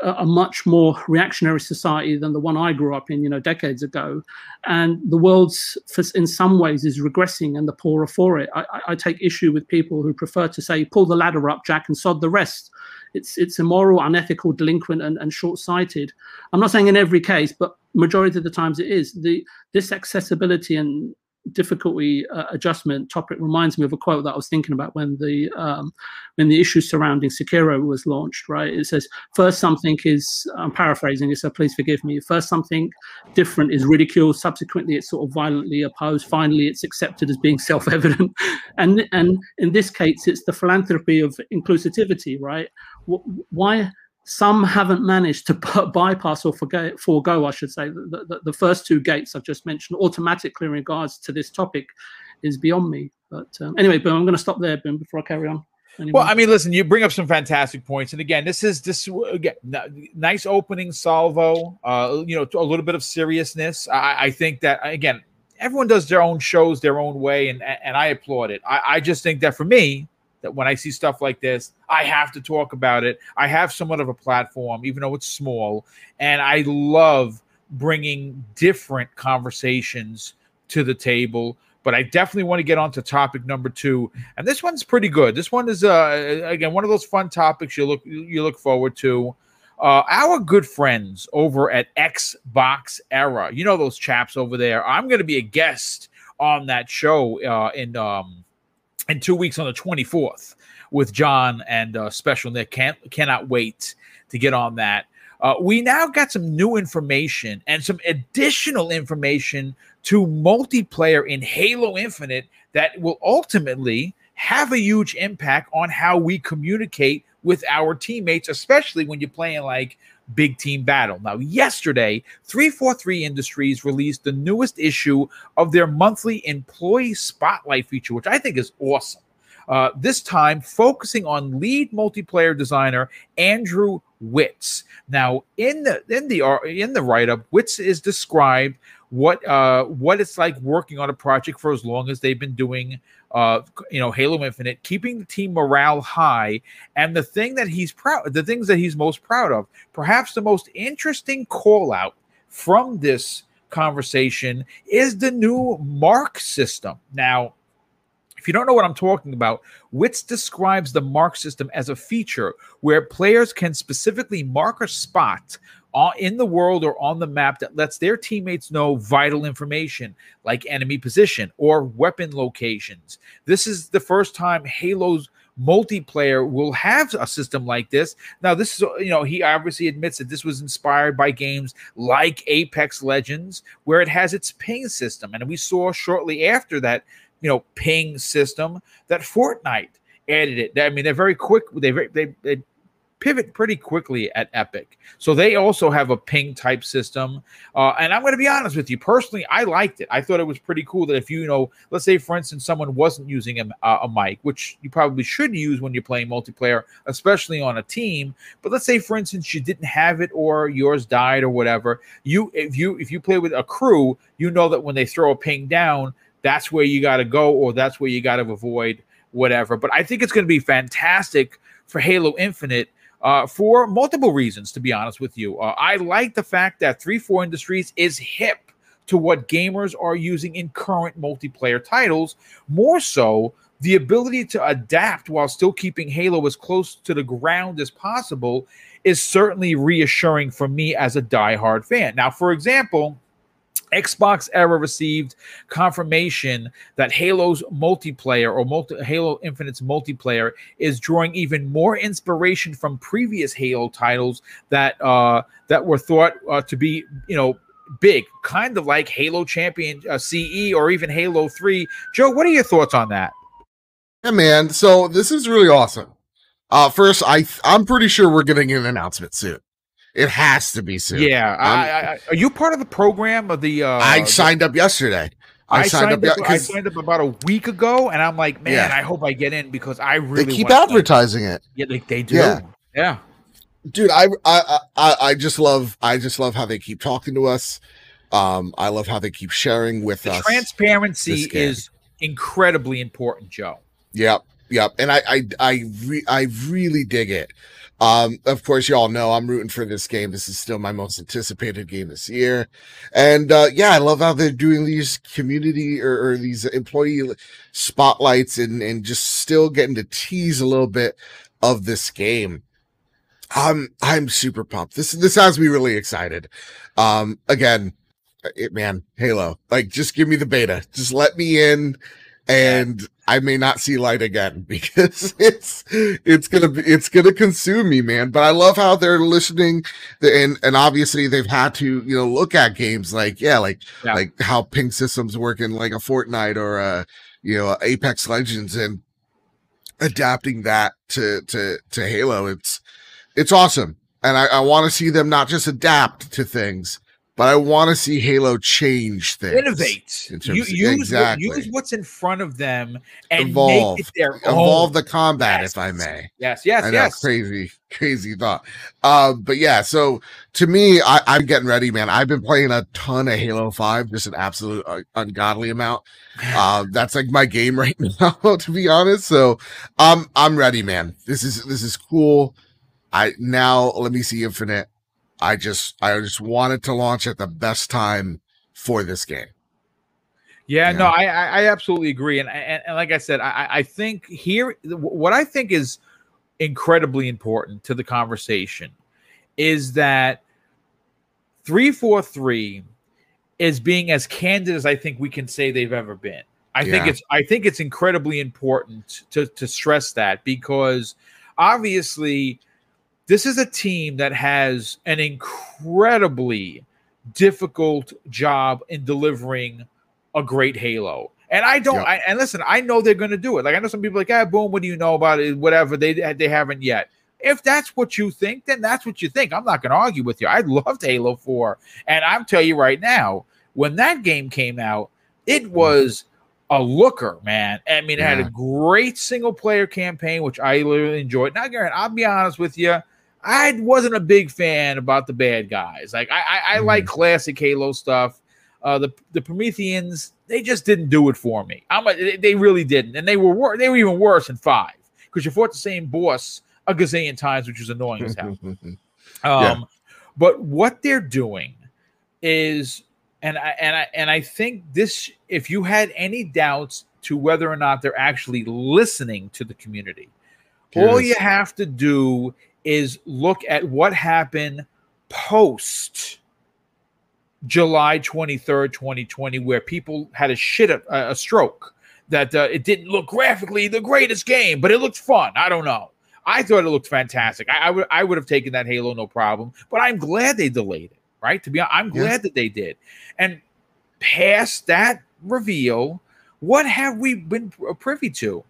a, a much more reactionary society than the one I grew up in, you know, decades ago. And the world's, in some ways, is regressing, and the poorer for it. I, I take issue with people who prefer to say, pull the ladder up, Jack, and sod the rest. It's it's immoral, unethical, delinquent, and, and short-sighted. I'm not saying in every case, but majority of the times it is. The this accessibility and difficulty uh, adjustment topic reminds me of a quote that I was thinking about when the um, when the issue surrounding Sekiro was launched, right? It says, first something is, I'm paraphrasing it, so please forgive me, first something different is ridiculed, subsequently it's sort of violently opposed, finally it's accepted as being self-evident. and and in this case, it's the philanthropy of inclusivity, right? W- why... Some haven't managed to b- bypass or forget, forego, I should say, the, the, the first two gates I've just mentioned automatically in regards to this topic is beyond me. But um, anyway, Boom, I'm going to stop there, Boom, before I carry on. Anyway. Well, I mean, listen, you bring up some fantastic points. And again, this is this again, n- nice opening salvo, uh, you know, a little bit of seriousness. I, I think that, again, everyone does their own shows their own way, and, and I applaud it. I, I just think that for me, that when I see stuff like this, I have to talk about it. I have somewhat of a platform, even though it's small, and I love bringing different conversations to the table. But I definitely want to get on to topic number two, and this one's pretty good. This one is, uh, again, one of those fun topics you look you look forward to. Uh, our good friends over at Xbox Era, you know those chaps over there. I'm going to be a guest on that show uh, in. Um, And two weeks on the twenty-fourth with John and uh, Special Nick. Can't, cannot wait to get on that. Uh, we now got some new information and some additional information to multiplayer in Halo Infinite that will ultimately have a huge impact on how we communicate with our teammates, especially when you're playing like big team battle. Now, yesterday, three forty-three Industries released the newest issue of their monthly employee spotlight feature, which I think is awesome. Uh, this time, focusing on lead multiplayer designer Andrew Witz. Now, in the in the in the write-up, Witz is described what uh, what it's like working on a project for as long as they've been doing, uh, you know, Halo Infinite, keeping the team morale high, and the thing that he's proud, the things that he's most proud of. Perhaps the most interesting call out from this conversation is the new mark system. Now, if you don't know what I'm talking about, Witz describes the mark system as a feature where players can specifically mark a spot in the world or on the map that lets their teammates know vital information like enemy position or weapon locations. This is the first time Halo's multiplayer will have a system like this. Now, this is, you know, he obviously admits that this was inspired by games like Apex Legends, where it has its ping system. And we saw shortly after that, you know, ping system that Fortnite added it. I mean, they're very quick. They they they pivot pretty quickly at Epic, so they also have a ping type system. Uh, and I'm going to be honest with you, personally, I liked it. I thought it was pretty cool that if you, you know, let's say for instance, someone wasn't using a, uh, a mic, which you probably should use when you're playing multiplayer, especially on a team. But let's say for instance you didn't have it or yours died or whatever. You if you if you play with a crew, you know that when they throw a ping down, that's where you got to go, or that's where you got to avoid, whatever. But I think it's going to be fantastic for Halo Infinite uh, for multiple reasons, to be honest with you. Uh, I like the fact that three forty-three Industries is hip to what gamers are using in current multiplayer titles, more so the ability to adapt while still keeping Halo as close to the ground as possible is certainly reassuring for me as a diehard fan. Now, for example, Xbox Era received confirmation that Halo's multiplayer or multi- Halo Infinite's multiplayer is drawing even more inspiration from previous Halo titles that uh, that were thought uh, to be, you know, big, kind of like Halo Champion uh, C E or even Halo three. Joe, what are your thoughts on that? Yeah, man. So this is really awesome. Uh, first, I th- I'm pretty sure we're getting an announcement soon. It has to be soon. Yeah. I, I, are you part of the program of the? Uh, I signed the, up yesterday. I, I signed, signed up. up I signed up about a week ago, and I'm like, man, yeah. I hope I get in because I really they keep want advertising to. it. Yeah, they, they do. Yeah. yeah, dude, I I I I just love I just love how they keep talking to us. Um, I love how they keep sharing with the us. Transparency is incredibly important, Joe. Yep, yep, and I I I, re- I really dig it. Um, of course, you all know I'm rooting for this game. This is still my most anticipated game this year. And, uh, yeah, I love how they're doing these community or, or these employee spotlights and, and just still getting to tease a little bit of this game. I'm, I'm super pumped. This, this has me really excited. Um, again, it, man, Halo, like, just give me the beta. Just let me in, and I may not see light again, because it's it's gonna be, it's gonna consume me, man. But I love how they're listening, and and obviously they've had to, you know, look at games like yeah, like yeah. like how ping systems work in like a Fortnite or a, you know, Apex Legends, and adapting that to to to Halo. It's it's awesome, and I, I want to see them not just adapt to things, but I want to see Halo change things. Innovate. In you, of, use, exactly. use what's in front of them and Evolve. make it their Evolve own. Evolve the combat, yes. if I may. Yes, yes, I know, yes. Crazy, crazy thought. Uh, but yeah, so to me, I, I'm getting ready, man. I've been playing a ton of Halo five, just an absolute uh, ungodly amount. Uh, that's like my game right now, to be honest. So um, I'm ready, man. This is this is cool. I now let me see Infinite. I just, I just wanted to launch at the best time for this game. Yeah, yeah. no, I, I absolutely agree, and and, and like I said, I, I think here what I think is incredibly important to the conversation is that three forty-three is being as candid as I think we can say they've ever been. I yeah. think it's, I think it's incredibly important to to stress that, because obviously, this is a team that has an incredibly difficult job in delivering a great Halo. And I don't, yep. I, and listen, I know they're going to do it. Like, I know some people are like, ah, Boom, what do you know about it? Whatever, they they haven't yet. If that's what you think, then that's what you think. I'm not going to argue with you. I loved Halo four. And I'm telling you right now, when that game came out, it was a looker, man. I mean, it yeah. had a great single-player campaign, which I literally enjoyed. Now, Garrett, I'll be honest with you. I wasn't a big fan about the bad guys. Like, I, I, I mm-hmm. like classic Halo stuff. Uh, the the Prometheans, they just didn't do it for me. I'm a, they really didn't, and they were wor- they were even worse in five, because you fought the same boss a gazillion times, which was annoying as hell. um, yeah. But what they're doing is, and I and I and I think this, if you had any doubts to whether or not they're actually listening to the community, yes. all you have to do is look at what happened post July twenty-third, twenty twenty, where people had a shit, a, a stroke that uh, it didn't look graphically the greatest game, but it looked fun. I don't know. I thought it looked fantastic. I, I would, I would have taken that Halo, no problem, but I'm glad they delayed it, right? To be honest, I'm glad yes. that they did. And past that reveal, what have we been privy to?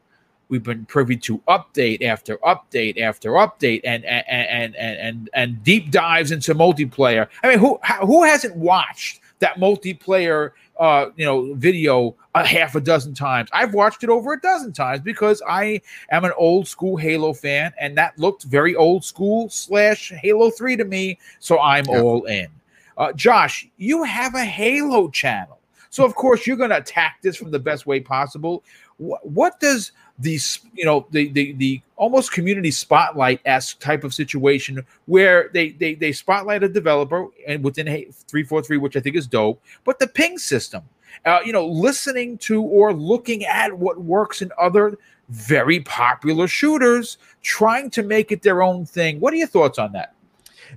We've been privy to update after update after update, and and and and and, and deep dives into multiplayer. I mean, who who hasn't watched that multiplayer uh, you know video a half a dozen times? I've watched it over a dozen times, because I am an old school Halo fan, and that looked very old school slash Halo three to me. So I'm yeah. all in. Uh, Josh, you have a Halo channel, so of course you're going to attack this from the best way possible. What, what does these, you know, the, the, the almost community spotlight-esque type of situation where they, they, they spotlight a developer and within three forty-three, which I think is dope, but the ping system, uh, you know, listening to or looking at what works in other very popular shooters, trying to make it their own thing. What are your thoughts on that?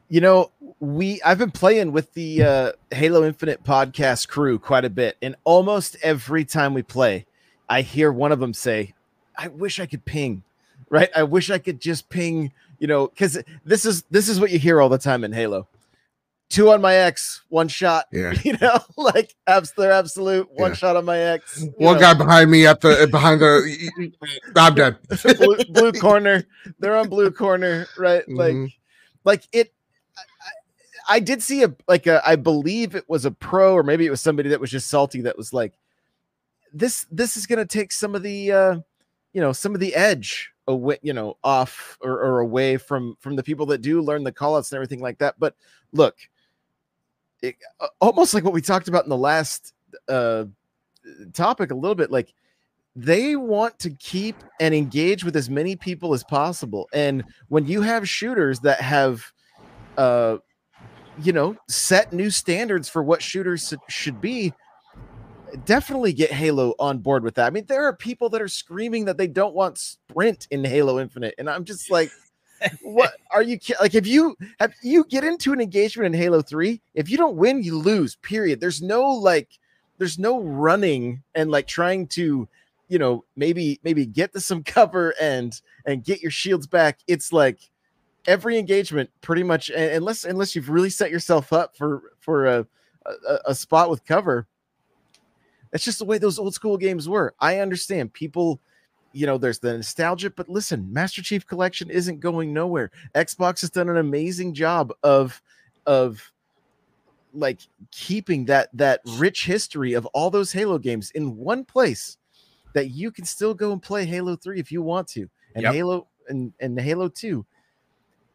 You know, we I've been playing with the uh, Halo Infinite podcast crew quite a bit, and almost every time we play, I hear one of them say, I wish I could ping, right? I wish I could just ping, you know, because this is this is what you hear all the time in Halo. Two on my X, one shot. Yeah. You know, like abs- they're absolute one yeah. shot on my X. One know. guy behind me at the behind the I'm dead. blue, blue corner. They're on blue corner, right? Mm-hmm. Like, like it. I, I did see a like a. I believe it was a pro, or maybe it was somebody that was just salty that was like, this. This is gonna take some of the. Uh, you know, some of the edge away, you know, off or, or away from, from the people that do learn the call outs and everything like that. But look, it, almost like what we talked about in the last uh, topic a little bit, like they want to keep and engage with as many people as possible. And when you have shooters that have, uh, you know, set new standards for what shooters should be, definitely get Halo on board with that. I mean, there are people that are screaming that they don't want sprint in Halo Infinite, and I'm just like, What are you like? If you have you get into an engagement in Halo three, if you don't win, you lose. Period. There's no like, there's no running and like trying to, you know, maybe maybe get to some cover and and get your shields back. It's like every engagement, pretty much, unless unless you've really set yourself up for for a a, a spot with cover. That's just the way those old school games were. I understand people. You know, there's the nostalgia, but listen, Master Chief Collection isn't going nowhere. Xbox has done an amazing job of, of like keeping that, that rich history of all those Halo games in one place that you can still go and play Halo three if you want to, and yep. Halo and, and Halo two.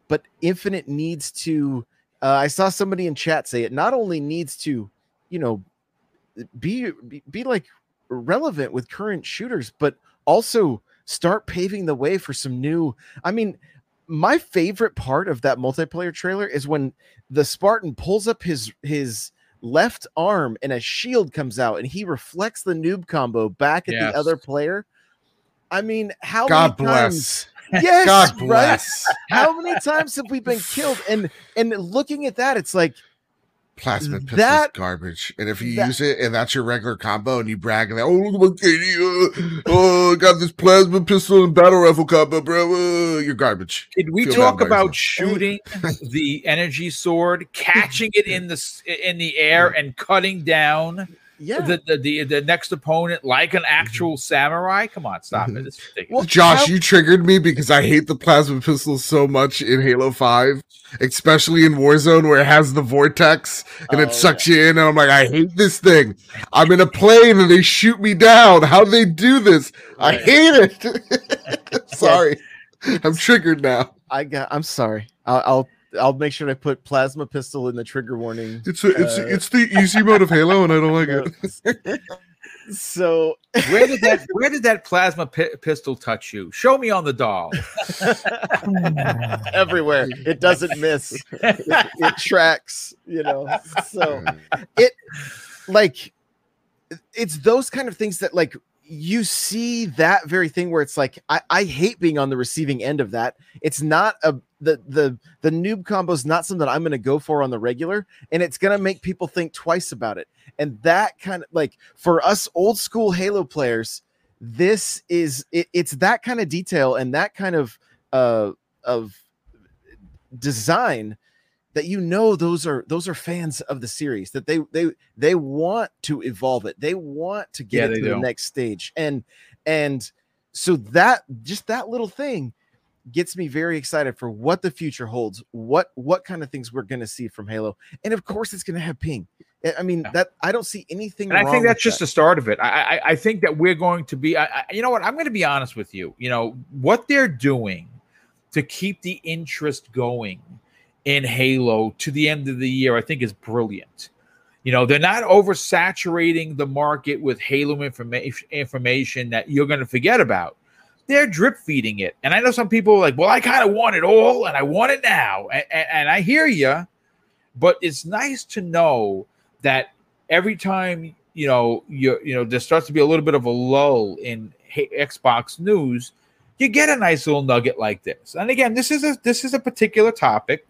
But Infinite needs to, uh, I saw somebody in chat say it not only needs to, you know, be, be, be like relevant with current shooters, but also start paving the way for some new. I mean, my favorite part of that multiplayer trailer is when the Spartan pulls up his his left arm and a shield comes out and he reflects the noob combo back at yes. the other player. I mean, how God many bless. Times? Yes, God bless. Right? How many times have we been killed? And and looking at that, it's like plasma pistol is garbage, and if you that, use it and that's your regular combo and you brag and like, oh look at you, oh I got this plasma pistol and battle rifle combo, bro, uh, you're garbage. Did we Feel talk about yourself. Shooting the energy sword, catching it in the in the air and cutting down yeah. the, the the the next opponent like an actual mm-hmm. samurai? Come on, stop mm-hmm. it. It's ridiculous. Well, Josh, you triggered me because I hate the plasma pistol so much in Halo five. Especially in Warzone, where it has the vortex and oh, it sucks yeah. you in, and I'm like, I hate this thing. I'm in a plane and they shoot me down. How do they do this? Right. I hate it. Sorry, I'm triggered now. I got. I'm sorry. I'll, I'll I'll make sure I put plasma pistol in the trigger warning. It's a, it's uh, it's the easy mode of Halo, and I don't like it. So where did that where did that plasma pi- pistol touch you? Show me on the doll. Everywhere. It doesn't miss. It, it tracks, you know. So it like it's those kind of things that like you see that very thing where it's like I, I hate being on the receiving end of that. It's not a the the the noob combo is not something that I'm going to go for on the regular, and it's going to make people think twice about it. And that kind of like for us old school Halo players, this is it, it's that kind of detail and that kind of uh, of design that you know those are those are fans of the series, that they they they want to evolve it, they want to get yeah, it to the don't. next stage, and and so that just that little thing gets me very excited for what the future holds, what what kind of things we're going to see from Halo, and of course it's going to have ping. I mean yeah. that I don't see anything. And wrong I think that's just that. the start of it. I, I I think that we're going to be. I, I, you know what? I'm going to be honest with you. You know what they're doing to keep the interest going in Halo to the end of the year, I think, is brilliant. You know, they're not oversaturating the market with Halo information information that you're going to forget about. They're drip feeding it. And I know some people are like, well, I kind of want it all and I want it now. And, and, and I hear you, but it's nice to know that every time, you know, you you know, there starts to be a little bit of a lull in H- Xbox news, you get a nice little nugget like this. And again, this is a, this is a particular topic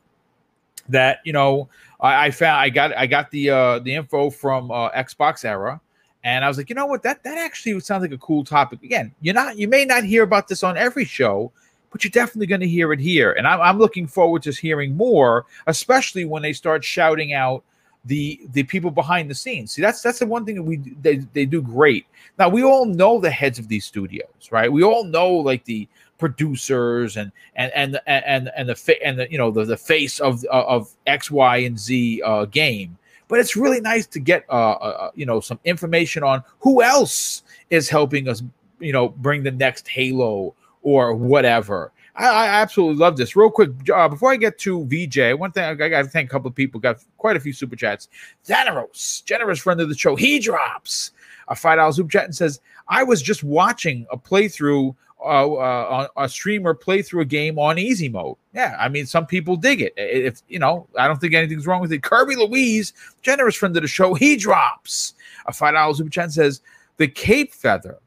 that, you know, I, I found, I got, I got the, uh, the info from uh, Xbox Era. And I was like, you know what? That that actually sounds like a cool topic. Again, you're not, you may not hear about this on every show, but you're definitely going to hear it here. And I'm, I'm looking forward to hearing more, especially when they start shouting out the the people behind the scenes. See, that's that's the one thing that we they they do great. Now we all know the heads of these studios, right? We all know like the producers and and and and and the fa- and the, you know the the face of of X, Y, and Z uh, game. But it's really nice to get, uh, uh, you know, some information on who else is helping us, you know, bring the next Halo or whatever. I, I absolutely love this. Real quick, uh, before I get to V J, one thing I got to thank a couple of people. Got quite a few super chats. Thanaros, generous friend of the show, he drops a five dollars super chat and says, I was just watching a playthrough, uh, uh, on a streamer play through a game on easy mode. Yeah, I mean, some people dig it. If you know, I don't think anything's wrong with it. Kirby Louise, generous friend of the show, he drops a five dollars super chat and says, the Cape Feather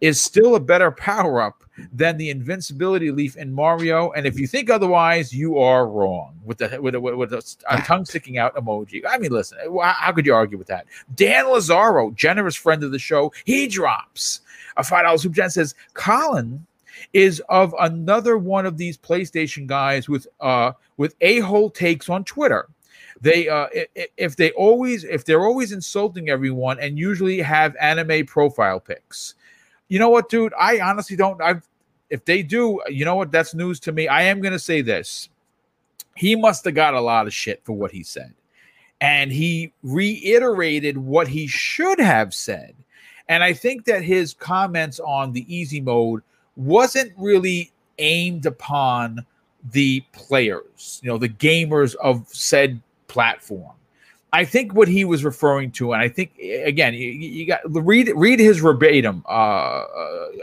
is still a better power-up than the invincibility leaf in Mario. And if you think otherwise, you are wrong. With the with a, with a, a tongue sticking out emoji. I mean, listen, how could you argue with that? Dan Lazaro, generous friend of the show, he drops a five dollar super chat, says, Colin is of another one of these PlayStation guys with uh with a-hole takes on Twitter. They uh if they always if they're always insulting everyone and usually have anime profile pics. You know what, dude? I honestly don't. I if they do, you know what? That's news to me. I am gonna say this: he must have got a lot of shit for what he said, and he reiterated what he should have said. And I think that his comments on the easy mode wasn't really aimed upon the players, you know, the gamers of said platform. I think what he was referring to, and I think, again, you, you got read read his verbatim uh,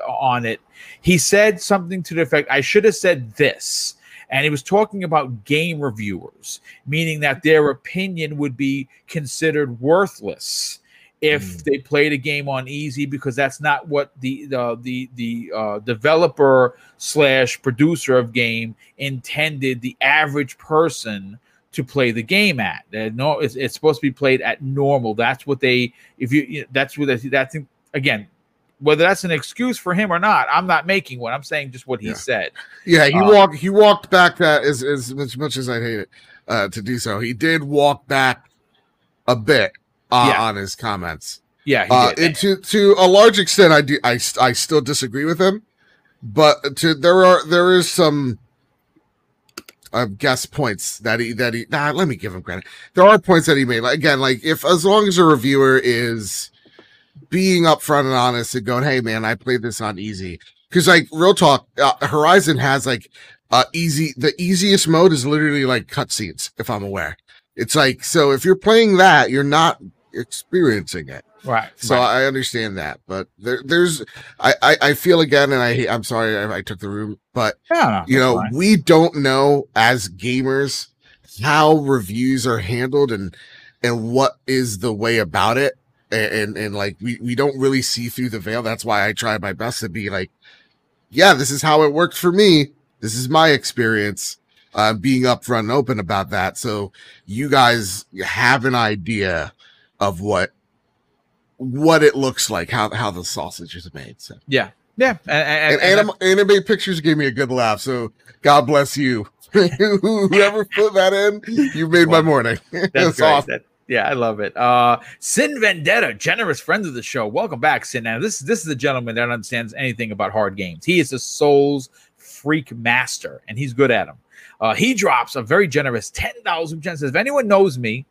on it. He said something to the effect, I should have said this. And he was talking about game reviewers, meaning that their opinion would be considered worthless if mm. they played a game on easy, because that's not what the the the, the uh, developer slash producer of game intended the average person to play the game at. They're no, it's, it's supposed to be played at normal. That's what they. If you, you know, that's what they, that's again. Whether that's an excuse for him or not, I'm not making one. I'm saying just what he yeah. said. Yeah, he um, walked. He walked back that as as much as I hate it uh, to do so. He did walk back a bit. Uh, yeah. on his comments. Yeah. Uh, and to, to a large extent, I do. I, I still disagree with him, but to, there are, there is some, I guess, points that he, that he, nah, let me give him credit. There are points that he made. Like, again, like if, as long as a reviewer is being upfront and honest and going, hey man, I played this on easy. Cause like real talk, uh, Horizon has like uh easy. The easiest mode is literally like cutscenes. If I'm aware, it's like, so if you're playing that, you're not experiencing it, right? So right. I understand that, but there, there's I, I I feel again, and I I'm sorry I, I took the room, but yeah, you know fine. We don't know as gamers how reviews are handled and and what is the way about it, and and, and like we we don't really see through the veil. That's why I try my best to be like, yeah, this is how it worked for me. This is my experience. Uh, being upfront and open about that, so you guys have an idea of what what it looks like, how how the sausage is made. So yeah, yeah. And, and, and, and anime, anime pictures gave me a good laugh. So God bless you, whoever put that in. You made well, my morning. That's, that's great. Awesome. That, yeah, I love it. Uh, Sin Vendetta, generous friend of the show. Welcome back, Sin. Now this this is a gentleman that understands anything about hard games. He is a Souls freak master, and he's good at them. Uh, he drops a very generous ten dollars. Says, if anyone knows me,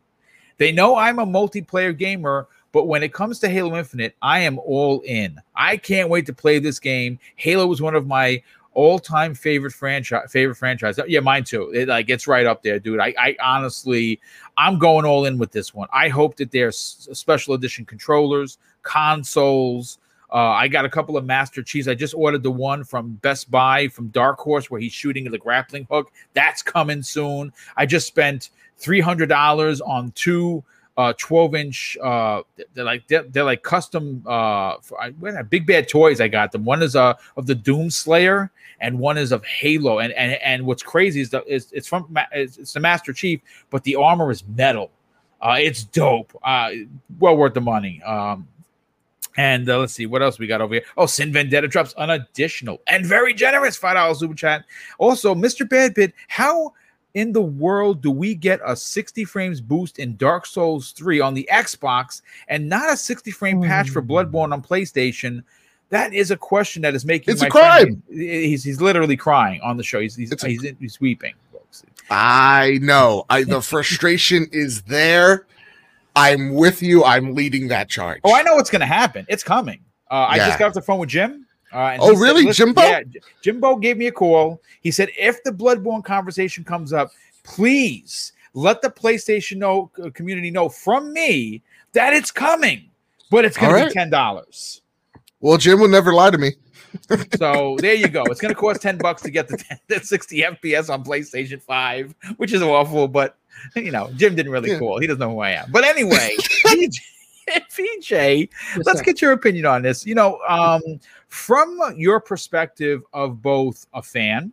they know I'm a multiplayer gamer, but when it comes to Halo Infinite, I am all in. I can't wait to play this game. Halo was one of my all-time favorite franchise. Favorite franchise. Yeah, mine too. It like it's right up there, dude. I, I honestly, I'm going all in with this one. I hope that there's special edition controllers, consoles. Uh, I got a couple of Master Chiefs. I just ordered the one from Best Buy from Dark Horse where he's shooting at the grappling hook. That's coming soon. I just spent three hundred dollars on two uh, twelve inch. Uh, they're like they're, they're like custom. Uh, for, I, Big Bad Toys. I got them. One is uh, of the Doom Slayer and one is of Halo. And and and what's crazy is the is it's from it's the Master Chief, but the armor is metal. Uh, it's dope. Uh, well worth the money. Um, And uh, let's see what else we got over here. Oh, Sin Vendetta drops an additional and very generous five dollar super chat. Also, Mister Bad Bit, how in the world do we get a sixty frames boost in Dark Souls three on the Xbox and not a sixty frame patch for Bloodborne on PlayStation? That is a question that is making. It's my a crime. Friend, he's he's literally crying on the show. He's he's, he's, a, he's weeping. I know. I the frustration is there. I'm with you. I'm leading that charge. Oh, I know what's going to happen. It's coming. Uh, yeah. I just got off the phone with Jim. Uh, and oh, really? Said, Jimbo? Yeah, Jimbo gave me a call. He said, if the Bloodborne conversation comes up, please let the PlayStation know, uh, community know from me that it's coming, but it's going right. to be ten dollars. Well, Jim will never lie to me. So there you go. It's going to cost ten bucks to get the, ten, the sixty F P S on PlayStation five, which is awful, but you know, Jim didn't really yeah. call. He doesn't know who I am. But anyway, he, P J, let's get your opinion on this. You know, um, from your perspective of both a fan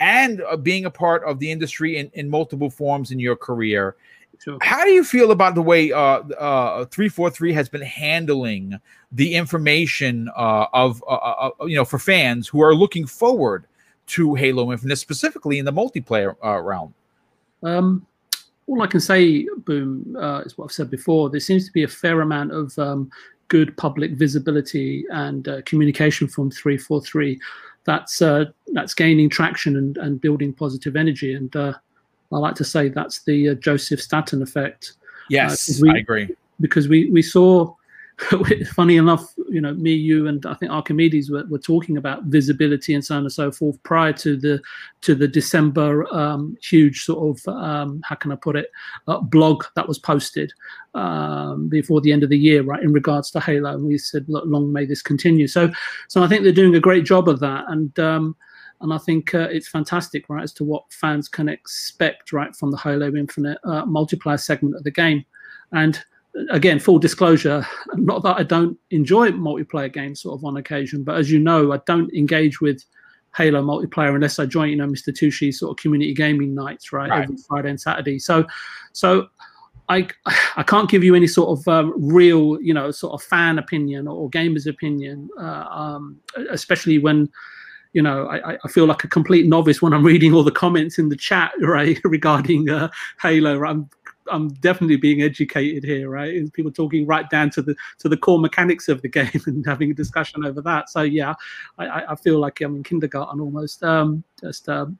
and uh, being a part of the industry in, in multiple forms in your career, sure. How do you feel about the way uh, uh, three forty-three has been handling the information uh, of, uh, uh, you know, for fans who are looking forward to Halo Infinite, specifically in the multiplayer uh, realm? Um, all I can say, Boom, uh, is what I've said before. There seems to be a fair amount of um, good public visibility and uh, communication from three forty-three. That's uh, that's gaining traction and, and building positive energy. And uh, I like to say that's the uh, Joseph Staten effect. Yes, uh, we, I agree. Because we, we saw, funny enough, you know, me, you, and I think Archimedes were, were talking about visibility and so on and so forth prior to the to the December um, huge sort of, um, how can I put it, uh, blog that was posted um, before the end of the year, right, in regards to Halo. And we said, look, long may this continue. So so I think they're doing a great job of that. And um, and I think uh, it's fantastic, right, as to what fans can expect, right, from the Halo Infinite uh, multiplayer segment of the game. And again, full disclosure, not that I don't enjoy multiplayer games sort of on occasion, but as you know, I don't engage with Halo multiplayer unless I join, you know, Mister Tushy's sort of community gaming nights, right, right. Every Friday and Saturday. So so I I can't give you any sort of um, real, you know, sort of fan opinion or gamer's opinion, uh, um, especially when, you know, I, I feel like a complete novice when I'm reading all the comments in the chat, right, regarding uh, Halo. I'm I'm definitely being educated here, right? And people talking right down to the to the core mechanics of the game and having a discussion over that. So yeah, I, I feel like I'm in kindergarten almost. Um, just, um,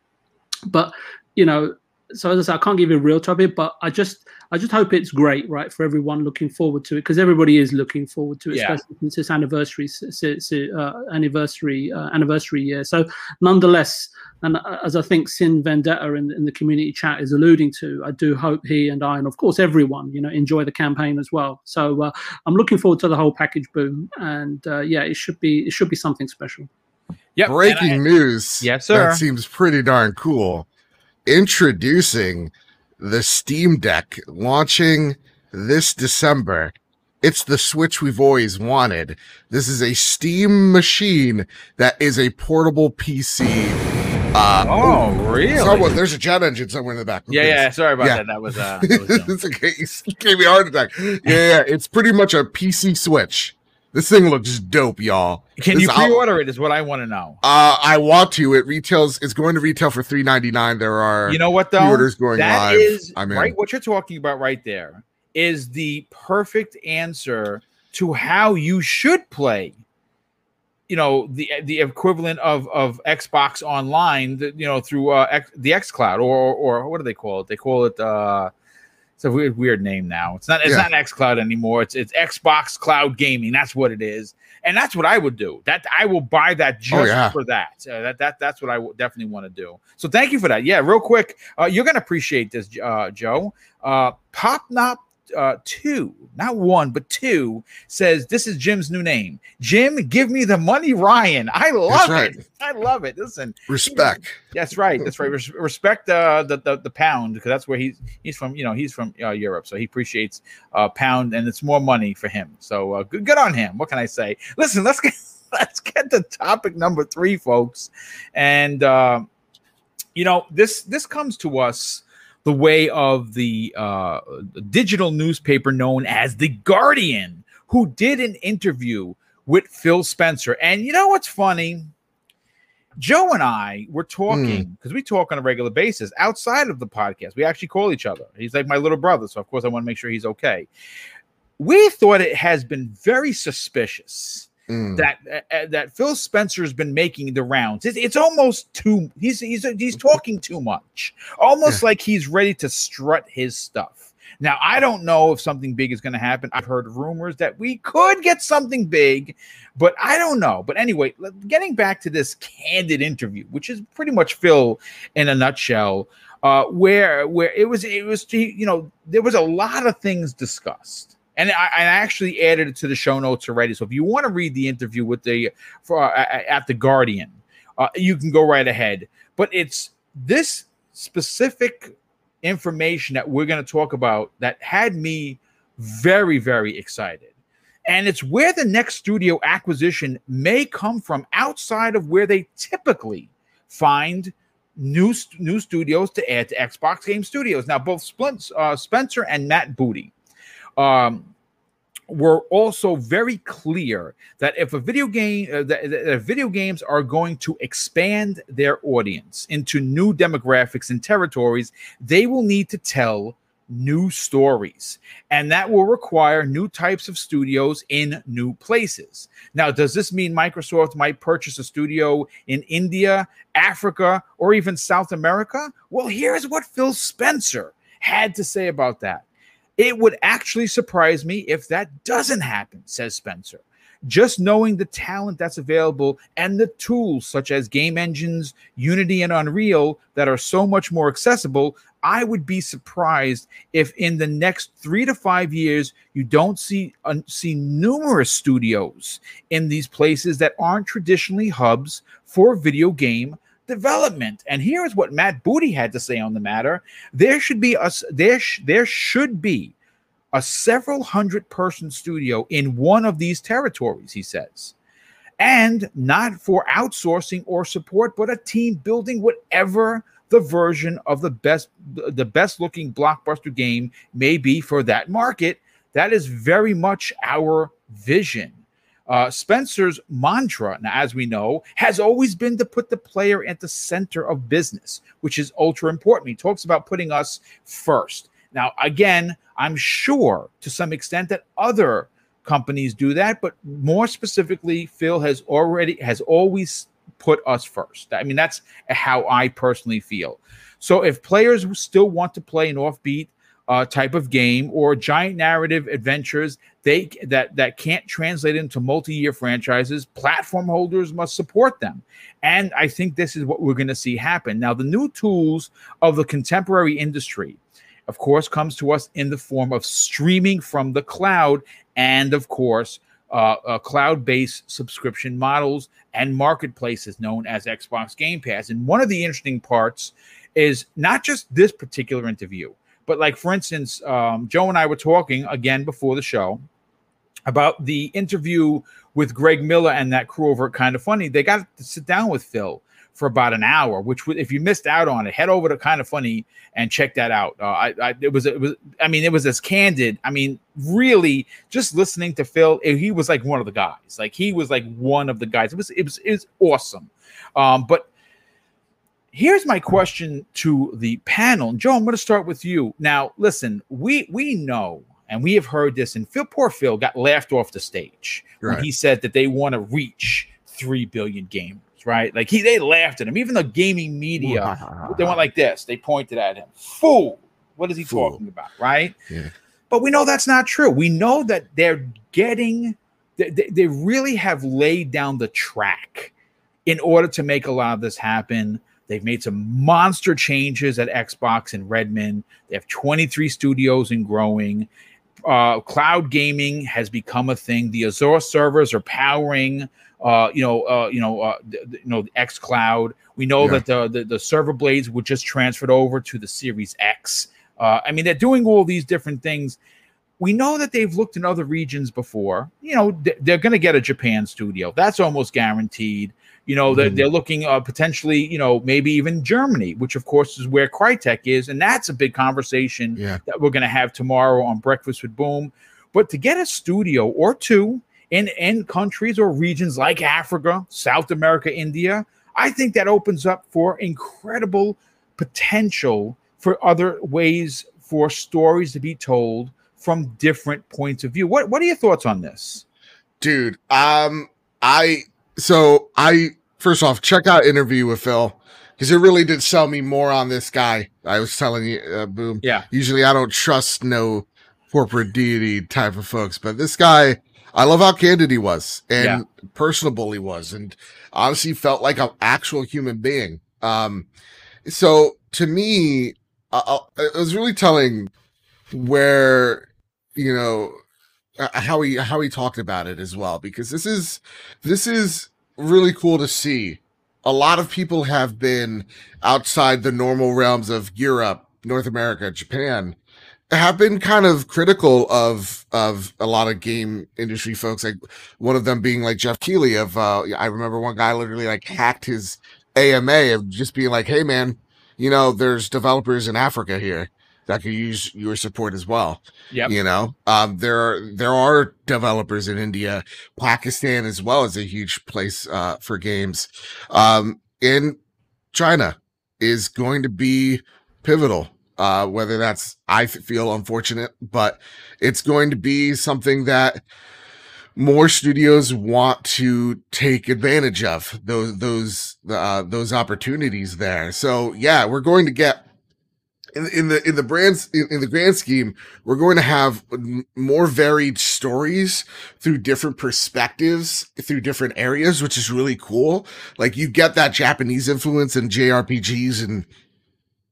but you know, so as I said, I can't give you a real topic, but I just I just hope it's great, right, for everyone looking forward to it, because everybody is looking forward to it, yeah. Especially since it's anniversary since, uh, anniversary uh, anniversary year. So nonetheless. And as I think Sin Vendetta in, in the community chat is alluding to, I do hope he and I, and of course everyone, you know, enjoy the campaign as well. So uh, I'm looking forward to the whole package, Boom. And uh, yeah, it should be it should be something special. Yep. Breaking I, news. Yes, sir. That seems pretty darn cool. Introducing the Steam Deck, launching this December. It's the Switch we've always wanted. This is a Steam machine that is a portable P C. Uh, oh, ooh, really? Someone, there's a jet engine somewhere in the back. Yeah, yeah. Sorry about yeah. that. That was, uh, that was it's a gave me a heart attack. Yeah, yeah. It's pretty much a P C Switch. This thing looks dope, y'all. Can this you pre-order out- it is what I want to know. Uh, I want to. It retails. It's going to retail for three ninety-nine. There are you know what, though? Orders going that live. Is, I mean, right, what you're talking about right there is the perfect answer to how you should play. You know, the the equivalent of, of Xbox Online, you know, through uh, X, the xCloud or, or what do they call it? They call it uh, it's a weird weird name now. It's not it's yeah. not xCloud anymore. It's it's Xbox Cloud Gaming. That's what it is, and that's what I would do. That I will buy that just oh, yeah. for that. Uh, that that that's what I w- definitely want to do. So thank you for that. Yeah, real quick, uh, you're gonna appreciate this, uh, Joe. Uh, Pop Nop. Uh, two, not one, but two says, this is Jim's new name. Jim, give me the money, Ryan. I love right. it. I love it. Listen, respect. He, that's right. That's right. Res- respect uh, the, the the pound, because that's where he's he's from. You know, he's from uh, Europe, so he appreciates uh, pound, and it's more money for him. So uh, good, good on him. What can I say? Listen, let's get let's get to topic number three, folks. And uh, you know, this this comes to us the way of the uh, digital newspaper known as The Guardian, who did an interview with Phil Spencer. And you know what's funny? Joe and I were talking, because mm. we talk on a regular basis outside of the podcast. We actually call each other. He's like my little brother, so of course I want to make sure he's okay. We thought it has been very suspicious Mm. that uh, that Phil Spencer's been making the rounds. It's, it's almost too he's he's he's talking too much. Almost yeah. like he's ready to strut his stuff. Now, I don't know if something big is going to happen. I've heard rumors that we could get something big, but I don't know. But anyway, getting back to this candid interview, which is pretty much Phil in a nutshell, uh, where where it was it was you know, there was a lot of things discussed. And I, I actually added it to the show notes already. So if you want to read the interview with the for, uh, at The Guardian, uh, you can go right ahead. But it's this specific information that we're going to talk about that had me very, very excited. And it's where the next studio acquisition may come from outside of where they typically find new st- new studios to add to Xbox Game Studios. Now, both Splint, uh, Spencer and Matt Booty um, were also very clear that if a video game uh, that, that video games are going to expand their audience into new demographics and territories, they will need to tell new stories, and that will require new types of studios in new places. Now, does this mean Microsoft might purchase a studio in India, Africa, or even South America? Well, here's what Phil Spencer had to say about that. It would actually surprise me if that doesn't happen, says Spencer. Just knowing the talent that's available and the tools such as game engines, Unity, and Unreal that are so much more accessible, I would be surprised if in the next three to five years you don't see uh, see numerous studios in these places that aren't traditionally hubs for video game development. And here's what Matt Booty had to say on the matter. There should be a there sh- there should be a several hundred person studio in one of these territories, he says. And not for outsourcing or support, but a team building whatever the version of the best the best looking blockbuster game may be for that market. That is very much our vision. Uh, Spencer's mantra, now, as we know, has always been to put the player at the center of business, which is ultra important. He talks about putting us first. Now, again, I'm sure to some extent that other companies do that, but more specifically, Phil has already has always put us first. I mean, that's how I personally feel. So if players still want to play an offbeat uh, type of game or giant narrative adventures they that, that can't translate into multi-year franchises, platform holders must support them. And I think this is what we're going to see happen. Now, the new tools of the contemporary industry, of course, comes to us in the form of streaming from the cloud and, of course, uh, uh, cloud-based subscription models and marketplaces known as Xbox Game Pass. And one of the interesting parts is not just this particular interview, but, like, for instance, um, Joe and I were talking, again, before the show about the interview with Greg Miller and that crew over at Kind of Funny. They got to sit down with Phil for about an hour, which if you missed out on it, head over to Kind of Funny and check that out. Uh, I, I it was it was I mean it was as candid. I mean, really, just listening to Phil, he was like one of the guys. Like he was like one of the guys. It was it was, it was awesome. Um, but here's my question to the panel, Joe. I'm going to start with you. Now, listen, we we know and we have heard this, and Phil, poor Phil, got laughed off the stage right when he said that they want to reach three billion gamers. Right, like he, they laughed at him. Even the gaming media, they went like this. They pointed at him. Fool! What is he Fool. talking about? Right? Yeah. But we know that's not true. We know that they're getting. They, they really have laid down the track in order to make a lot of this happen. They've made some monster changes at Xbox and Redmond. They have twenty-three studios and growing. Uh, cloud gaming has become a thing. The Azure servers are powering. Uh, you know, uh, you know, uh, th- th- you know, X Cloud. We know yeah. that the, the the server blades were just transferred over to the Series X. Uh, I mean, they're doing all these different things. We know that they've looked in other regions before. You know, th- they're going to get a Japan studio. That's almost guaranteed. You know, they're, mm. they're looking uh, potentially, you know, maybe even Germany, which, of course, is where Crytek is. And that's a big conversation yeah. that we're going to have tomorrow on Breakfast with Boom. But to get a studio or two In, in countries or regions like Africa, South America, India, I think that opens up for incredible potential for other ways for stories to be told from different points of view. What what are your thoughts on this? Dude, um, I so I first off, check out Interview with Phil, because it really did sell me more on this guy. I was telling you, uh, Boom. Yeah. Usually I don't trust no corporate deity type of folks, but this guy, I love how candid he was and yeah. personable he was, and honestly felt like an actual human being. Um, so to me, I, I, it was really telling where, you know, uh, how he how he talked about it as well, because this is this is really cool to see. A lot of people have been outside the normal realms of Europe, North America, Japan, have been kind of critical of of a lot of game industry folks, like one of them being like Jeff Keighley of uh I remember one guy literally like hacked his A M A of just being like, hey man, you know, there's developers in Africa here that could use your support as well. Yeah, you know, um, there are there are developers in India, Pakistan as well is a huge place uh, for games. Um, in China is going to be pivotal. Uh, whether that's, I feel unfortunate, but it's going to be something that more studios want to take advantage of those those uh, those opportunities there. So yeah, we're going to get. In, in the in the brands in, in the grand scheme, we're going to have more varied stories through different perspectives, through different areas, which is really cool. Like you get that Japanese influence in J R P Gs and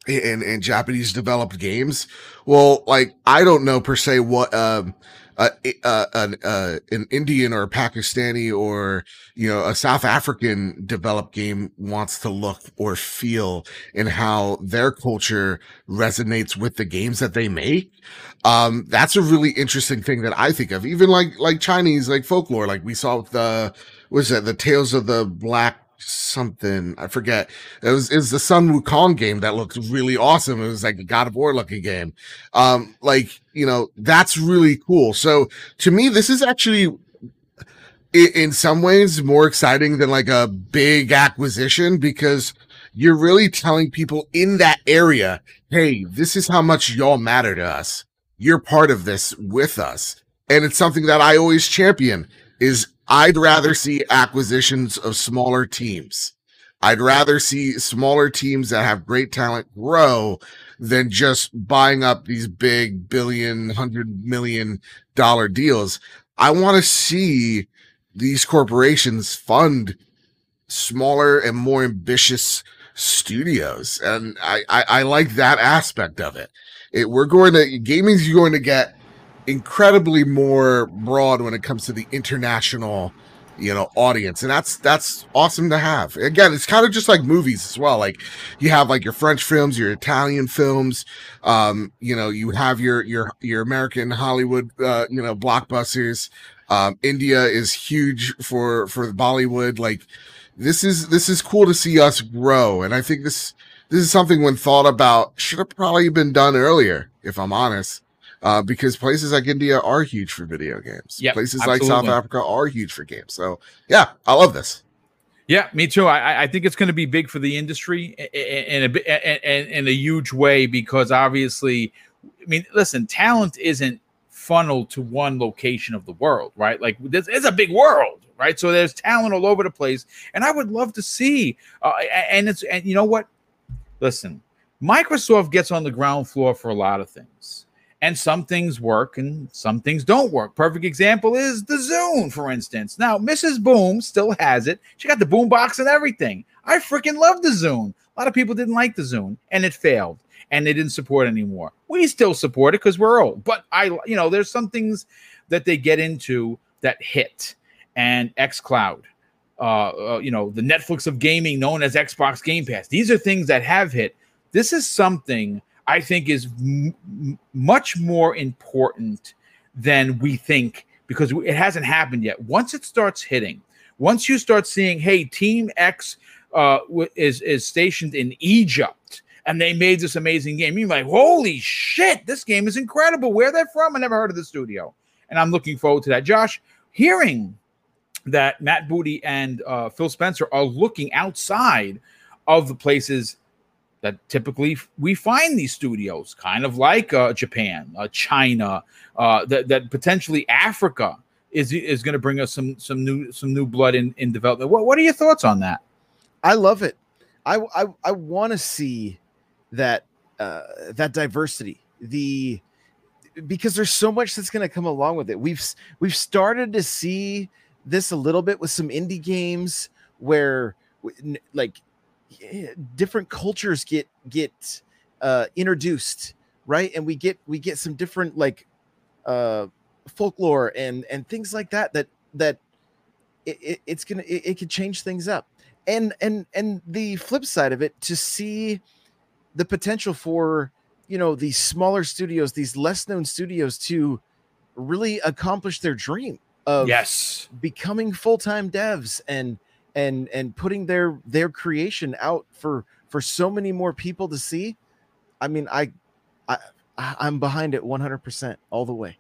and, and Japanese developed games. Well, like I don't know per se what um uh, uh, an uh, an Indian or a Pakistani or you know a South African developed game wants to look or feel and how their culture resonates with the games that they make. Um, that's a really interesting thing that I think of. Even like like Chinese like folklore, like we saw with the what was that the Tales of the Black something, I forget. It was is the Sun Wukong game that looked really awesome. It was like a God of War looking game. Um, like you know, that's really cool. So to me, this is actually in, in some ways more exciting than like a big acquisition because you're really telling people in that area, hey, this is how much y'all matter to us. You're part of this with us, and it's something that I always champion is. I'd rather see acquisitions of smaller teams. I'd rather see smaller teams that have great talent grow than just buying up these big billion, hundred million dollar deals. I want to see these corporations fund smaller and more ambitious studios. And I, I, I like that aspect of it. It we're going to, gaming's going to get incredibly more broad when it comes to the international, you know, audience, and that's that's awesome to have. Again, it's kind of just like movies as well. Like you have like your French films, your Italian films, um, you know, you have your your your American Hollywood, uh, you know, blockbusters. Um, India is huge for for Bollywood. Like this is this is cool to see us grow, and I think this this is something when thought about should have probably been done earlier, if I'm honest. Uh, because places like India are huge for video games. Yep, places absolutely. Like South Africa are huge for games. So, yeah, I love this. Yeah, me too. I, I think it's going to be big for the industry in a, in, in a huge way because obviously, I mean, listen, talent isn't funneled to one location of the world, right? Like, this is a big world, right? So there's talent all over the place. And I would love to see. Uh, and it's and you know what? Listen, Microsoft gets on the ground floor for a lot of things. And some things work and some things don't work. Perfect example is the Zune, for instance. Now, Missus Boom still has it. She got the boom box and everything. I freaking love the Zune. A lot of people didn't like the Zune, and it failed, and they didn't support it anymore. We still support it because we're old. But, I, you know, there's some things that they get into that hit. And xCloud, uh, uh, you know, the Netflix of gaming known as Xbox Game Pass. These are things that have hit. This is something I think is m- much more important than we think because it hasn't happened yet. Once it starts hitting, once you start seeing, hey, Team X uh, w- is, is stationed in Egypt and they made this amazing game, you're like, holy shit, this game is incredible. Where they're from? I never heard of the studio. And I'm looking forward to that. Josh, hearing that Matt Booty and uh, Phil Spencer are looking outside of the places that typically we find these studios, kind of like uh, Japan, uh, China, uh, that, that potentially Africa is is going to bring us some some new some new blood in, in development. What what are your thoughts on that? I love it. I I, I want to see that uh, that diversity. The because there's so much that's going to come along with it. We've we've started to see this a little bit with some indie games where like. different cultures get get uh, introduced, right? And we get we get some different like uh, folklore and and things like that. That that it, it, it's gonna it, it could change things up. And and and the flip side of it, to see the potential for you know, these smaller studios, these less known studios, to really accomplish their dream of yes. becoming full-time devs and and and putting their their creation out for for so many more people to see. I mean, I, I I'm behind it one hundred percent all the way.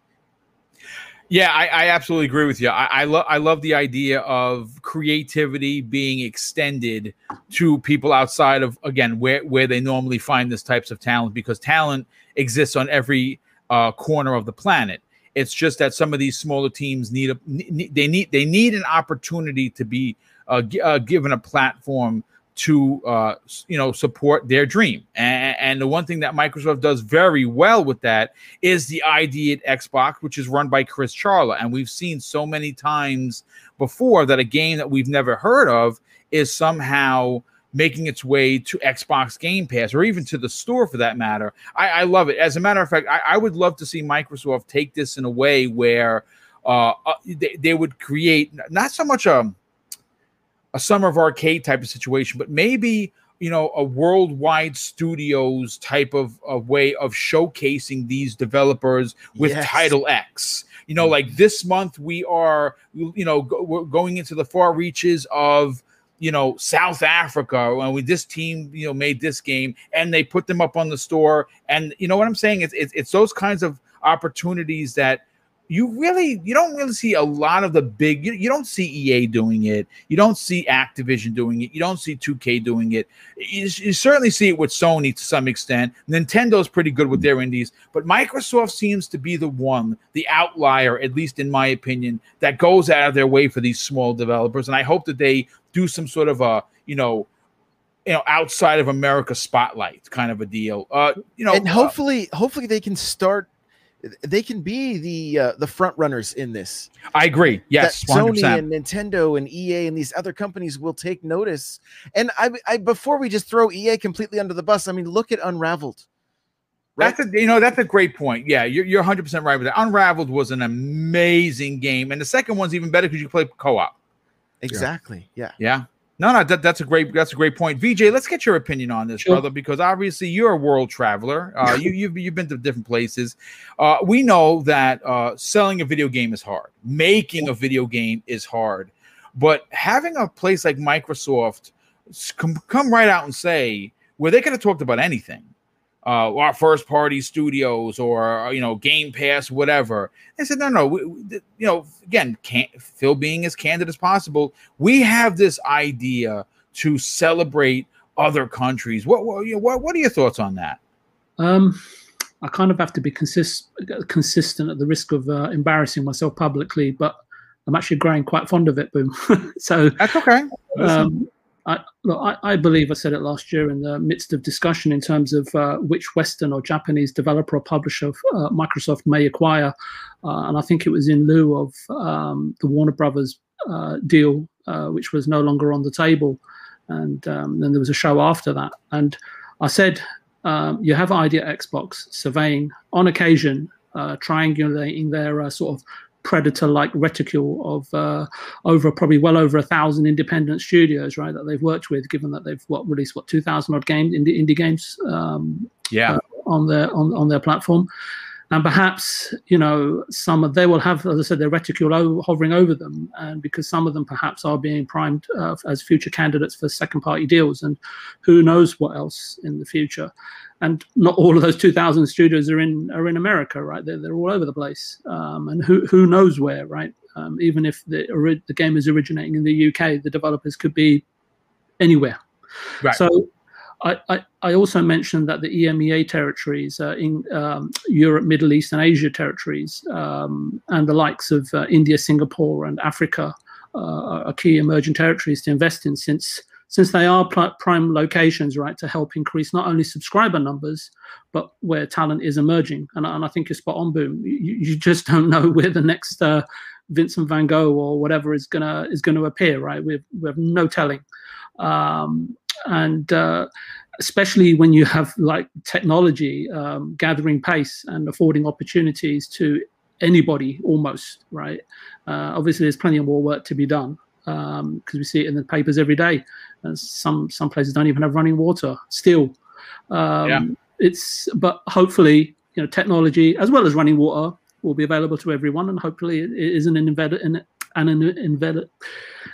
Yeah, I, I absolutely agree with you. I, I love I love the idea of creativity being extended to people outside of, again, where, where they normally find this types of talent, because talent exists on every uh, corner of the planet. It's just that some of these smaller teams need a they need they need an opportunity to be uh, g- uh, given a platform to uh, you know, support their dream. And, and the one thing that Microsoft does very well with that is the idea at Xbox, which is run by Chris Charla. And we've seen so many times before that a game that we've never heard of is somehow making its way to Xbox Game Pass, or even to the store for that matter. I, I love it. As a matter of fact, I, I would love to see Microsoft take this in a way where uh, they, they would create not so much a a Summer of Arcade type of situation, but maybe, you know, a worldwide studios type of a way of showcasing these developers with yes. Title X. You know, like this month we are, you know, go, we're going into the far reaches of, you know, South Africa, when we, this team, you know, made this game and they put them up on the store. And you know what I'm saying? It's, it's, it's those kinds of opportunities that you really, you don't really see a lot of the big, you, you don't see E A doing it. You don't see Activision doing it. You don't see two K doing it. You, you certainly see it with Sony to some extent. Nintendo's pretty good with their indies, but Microsoft seems to be the one, the outlier, at least in my opinion, that goes out of their way for these small developers. And I hope that they do some sort of a, you know, you know, outside of America spotlight kind of a deal. Uh, you know, and hopefully, uh, hopefully they can start. They can be the uh, the front runners in this. I agree. Yes, that Sony one hundred percent. And Nintendo and E A and these other companies will take notice. And I, I before we just throw E A completely under the bus, I mean, look at Unraveled. Right? That's a, you know, that's a great point. Yeah, you're you're one hundred percent right with that. Unraveled was an amazing game, and the second one's even better because you play co-op. Exactly. Yeah. Yeah. yeah. No, no, that, that's a great that's a great point, V J. Let's get your opinion on this, sure. brother, because obviously you're a world traveler. Uh, you, you've you've been to different places. Uh, we know that uh, selling a video game is hard, making a video game is hard, but having a place like Microsoft come, come right out and say where well, they could have talked about anything, uh, our first party studios or you know Game Pass, whatever. They said no, no, we, we, you know, again, can't, Phil being as candid as possible, we have this idea to celebrate other countries. What what what, what are your thoughts on that? Um, I kind of have to be consist, consistent at the risk of uh, embarrassing myself publicly, but I'm actually growing quite fond of it, Boom. So that's okay. Um, I, look, I, I believe I said it last year in the midst of discussion in terms of uh, which Western or Japanese developer or publisher uh, Microsoft may acquire. Uh, and I think it was in lieu of um, the Warner Brothers uh, deal, uh, which was no longer on the table. And um, then there was a show after that. And I said, um, you have idea Xbox surveying, on occasion, uh, triangulating their uh, sort of predator-like reticule of uh, over probably well over a thousand independent studios, right, that they've worked with. Given that they've what released what two thousand odd games, indie, indie games, um, yeah, uh, on their on, on their platform, and perhaps you know some of they will have, as I said, their reticule over, hovering over them, and because some of them perhaps are being primed uh, as future candidates for second-party deals, and who knows what else in the future. And not all of those two thousand studios are in are in America, right? They're, they're all over the place, um, and who who knows where, right? Um, even if the ori- the game is originating in the U K, the developers could be anywhere. Right. So, I, I, I also mentioned that the E M E A territories, uh, in um, Europe, Middle East, and Asia territories, um, and the likes of uh, India, Singapore, and Africa uh, are key emerging territories to invest in, since. Since they are prime locations, right, to help increase not only subscriber numbers, but where talent is emerging. And, and I think you're spot on, Boom. You, you just don't know where the next uh, Vincent van Gogh or whatever is gonna is gonna appear, right? We we have no telling, um, and uh, especially when you have like technology um, gathering pace and affording opportunities to anybody almost, right? Uh, obviously, there's plenty of more work to be done. Because um, we see it in the papers every day, and some some places don't even have running water still. Um, yeah. it's but hopefully, you know, technology as well as running water will be available to everyone, and hopefully it isn't an inve- an inve-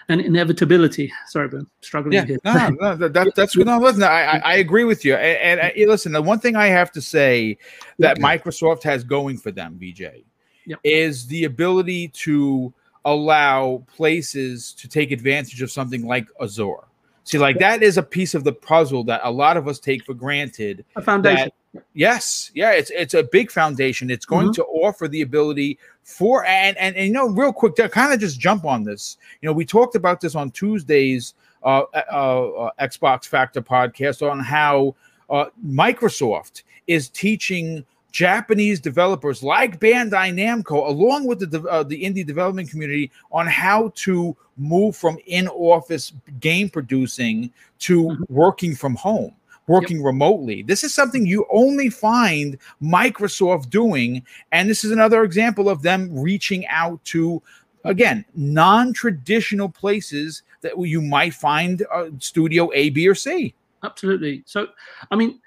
an inevitability. Sorry, but I'm struggling yeah, here. No, no, that, that, that's no. Listen, I, I, I agree with you. And, and I, listen, the one thing I have to say that okay. Microsoft has going for them, V J, yep. is the ability to allow places to take advantage of something like Azure. See, like that is a piece of the puzzle that a lot of us take for granted. A foundation. That, yes. Yeah. It's it's a big foundation. It's going mm-hmm. to offer the ability for, and, and, and you know, real quick, to kind of just jump on this. You know, we talked about this on Tuesday's uh, uh, uh, Xbox Factor Podcast on how uh, Microsoft is teaching Japanese developers like Bandai Namco, along with the de- uh, the indie development community, on how to move from in-office game producing to mm-hmm. working from home, working yep. remotely. This is something you only find Microsoft doing, and this is another example of them reaching out to, again, non-traditional places that you might find uh, studio A, B, or C. Absolutely. So, I mean,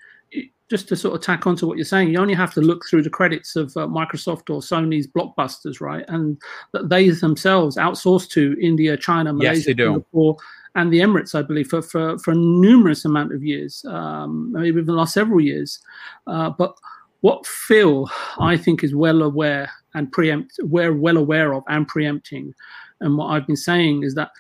just to sort of tack on to what you're saying, you only have to look through the credits of uh, Microsoft or Sony's blockbusters, right? And th- they themselves outsource to India, China, Malaysia, yes, they do. Singapore, and the Emirates, I believe, for, for, for a numerous amount of years, um, maybe even the last several years. Uh, but what Phil, I think, is well aware and preempt, we're well aware of and preempting, and what I've been saying is that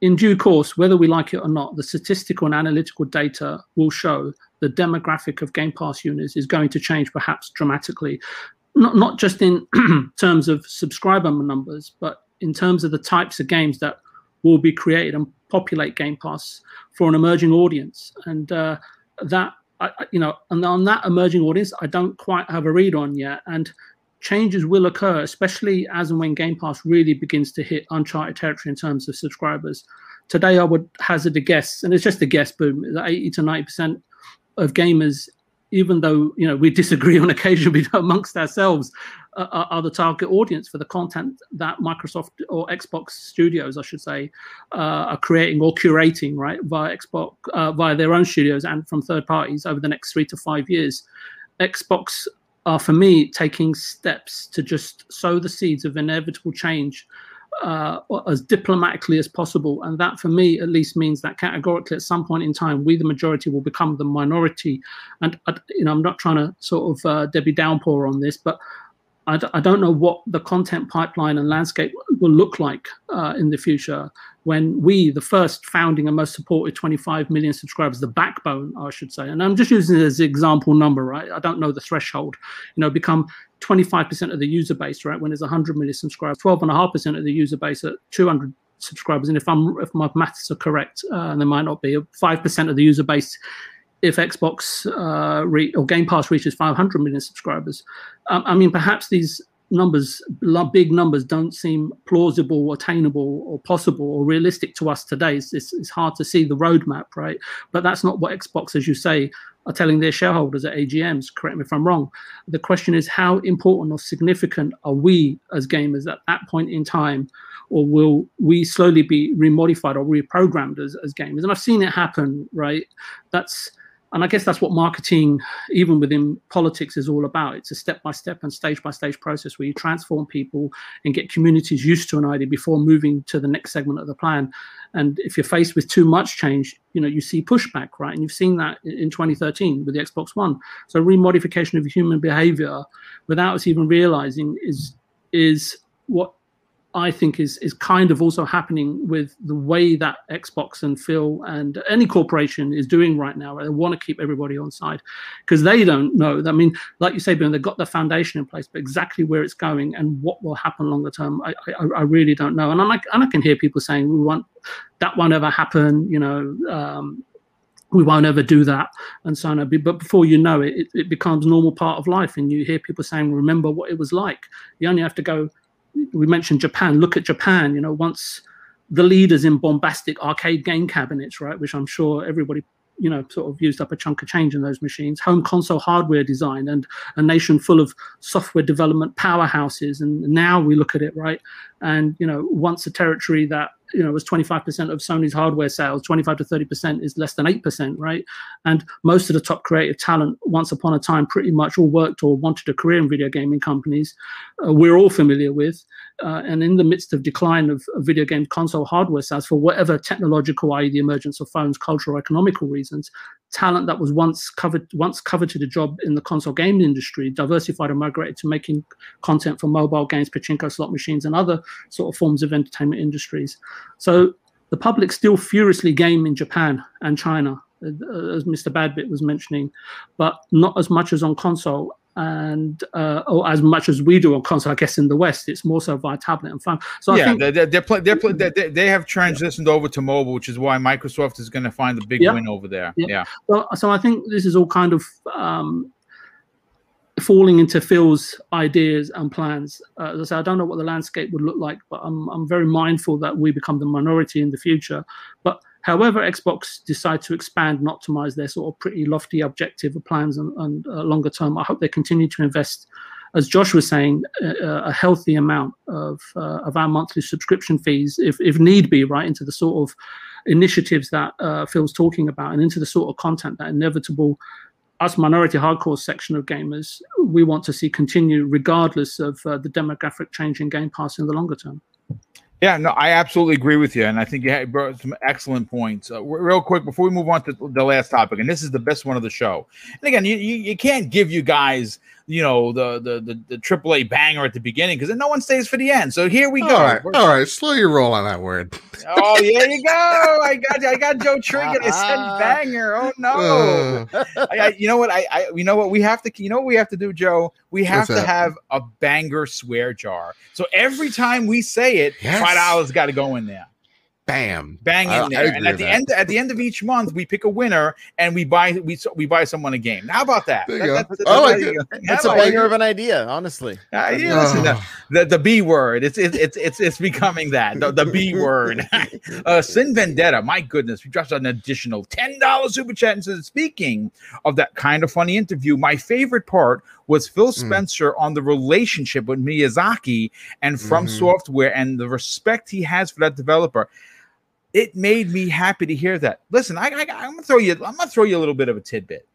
in due course, whether we like it or not, the statistical and analytical data will show the demographic of Game Pass users is going to change perhaps dramatically, not not just in terms of subscriber numbers, but in terms of the types of games that will be created and populate Game Pass for an emerging audience. And uh, that, I, you know, and on that emerging audience, I don't quite have a read on yet. And changes will occur, especially as and when Game Pass really begins to hit uncharted territory in terms of subscribers. Today, I would hazard a guess, and it's just a guess, boom, that eighty to ninety percent of gamers, even though, you know, we disagree on occasion amongst ourselves, uh, are, are the target audience for the content that Microsoft or Xbox studios, I should say, uh, are creating or curating, right, via Xbox, uh, via their own studios and from third parties over the next three to five years. Xbox are, for me, taking steps to just sow the seeds of inevitable change uh, as diplomatically as possible. And that, for me, at least means that categorically at some point in time, we, the majority, will become the minority. And, uh, you know, I'm not trying to sort of uh, Debbie Downpour on this, but I, d- I don't know what the content pipeline and landscape will look like uh, in the future when we, the first founding and most supported twenty-five million subscribers, the backbone, I should say, and I'm just using it as an example number, right? I don't know the threshold, you know, become twenty-five percent of the user base, right? When there's one hundred million subscribers, twelve and a half percent of the user base at two hundred subscribers. And if I'm, if my maths are correct, uh, and they might not be, five percent of the user base if Xbox uh, re- or Game Pass reaches five hundred million subscribers. Um, I mean, perhaps these numbers, big numbers, don't seem plausible, attainable, or possible, or realistic to us today. It's, it's, it's hard to see the roadmap, right? But that's not what Xbox, as you say, are telling their shareholders at A G Ms, correct me if I'm wrong. The question is, how important or significant are we as gamers at that point in time, or will we slowly be remodified or reprogrammed as, as gamers? And I've seen it happen, right? That's... And I guess that's what marketing, even within politics, is all about. It's a step-by-step and stage-by-stage process where you transform people and get communities used to an idea before moving to the next segment of the plan. And if you're faced with too much change, you know, you see pushback, right? And you've seen that in twenty thirteen with the Xbox One. So remodification of human behavior without us even realizing is is what I think is is kind of also happening with the way that Xbox and Phil and any corporation is doing right now. They want to keep everybody on side because they don't know. I mean, like you say, Ben, they've got the foundation in place, but exactly where it's going and what will happen longer term, I I, I really don't know. And I like, and I can hear people saying we want that won't ever happen. You know, um, we won't ever do that, and so on. But before you know it, it, it becomes a normal part of life. And you hear people saying, "Remember what it was like." You only have to go. We mentioned Japan. Look at Japan. You know, once the leaders in bombastic arcade game cabinets, right, which I'm sure everybody, you know, sort of used up a chunk of change in those machines, home console hardware design, and a nation full of software development powerhouses. And now we look at it, right, and, you know, once a territory that you know, was twenty-five percent of Sony's hardware sales. twenty-five to thirty percent is less than eight percent, right? And most of the top creative talent once upon a time pretty much all worked or wanted a career in video gaming companies. Uh, we're all familiar with. Uh, and in the midst of decline of, of video game console hardware sales for whatever technological, that is the emergence of phones, cultural, economical reasons, talent that was once covered, once coveted a job in the console game industry diversified and migrated to making content for mobile games, pachinko slot machines, and other sort of forms of entertainment industries. So the public still furiously game in Japan and China, as Mister Bad Bit was mentioning, but not as much as on console. And uh, or as much as we do on console, I guess in the West, it's more so via tablet and phone. So yeah, I think they're, they're play, they're play, they they have transitioned yeah. over to mobile, which is why Microsoft is going to find the big yeah. win over there. Yeah. yeah. Well, so I think this is all kind of um, falling into Phil's ideas and plans. Uh, as I say, I don't know what the landscape would look like, but I'm I'm very mindful that we become the minority in the future. But however Xbox decide to expand and optimize their sort of pretty lofty objective of plans and, and uh, longer term, I hope they continue to invest, as Josh was saying, uh, a healthy amount of uh, of our monthly subscription fees, if, if need be, right, into the sort of initiatives that uh, Phil's talking about and into the sort of content that inevitable us minority hardcore section of gamers, we want to see continue regardless of uh, the demographic change in Game Pass in the longer term. Yeah, no, I absolutely agree with you, and I think you brought some excellent points. Uh, real quick, before we move on to the last topic, and this is the best one of the show. And again, you you, you can't give you guys, you know, the the the, the triple A banger at the beginning because then no one stays for the end. So here we all go. Right, all right, slow your roll on that word. Oh, yeah, you go. I got I got Joe Trigger. I said banger. Oh no. Uh. I, I, you know what? I, I you know what we have to you know what we have to do, Joe. We have What's to that? have a banger swear jar. So every time we say it. Yes. Dollars got to go in there, bam, bang in I, there. I and at the that. end, at the end of each month, we pick a winner and we buy we we buy someone a game. How about that? There you that, go. that, that oh, that's it. It's a banger of an idea, honestly. Uh, yeah, oh. listen, the, the the B word. It's it's it's it's, it's becoming that the, the B word. uh, Sin Vendetta. My goodness, we dropped an additional ten dollars super chat and says, speaking of that kind of funny interview, my favorite part was Phil Spencer mm. on the relationship with Miyazaki and From mm-hmm. Software and the respect he has for that developer. It made me happy to hear that. Listen, I, I, I'm gonna throw you. I'm gonna throw you a little bit of a tidbit.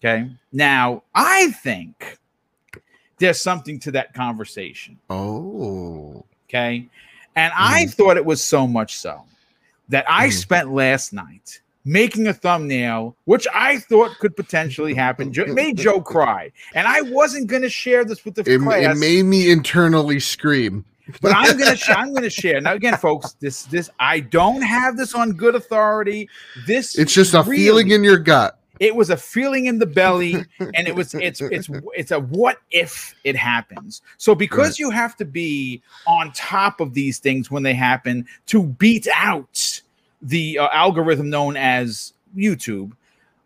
Okay. Now, I think there's something to that conversation. Oh. Okay. And mm. I thought it was so much so that I mm. spent last night making a thumbnail, which I thought could potentially happen. It made Joe cry. And I wasn't going to share this with the it, class. It made me internally scream. But I'm going to I'm going to share. Now, again, folks, this this I don't have this on good authority. This It's just really, a feeling in your gut. It was a feeling in the belly, and it was it's it's it's a what if it happens. So because right. you have to be on top of these things when they happen to beat out the uh, algorithm known as YouTube,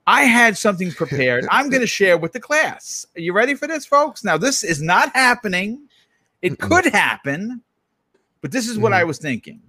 I had something prepared. I'm going to share with the class. Are you ready for this, folks? Now, this is not happening. It Mm-mm. could happen, but this is what mm-hmm. I was thinking.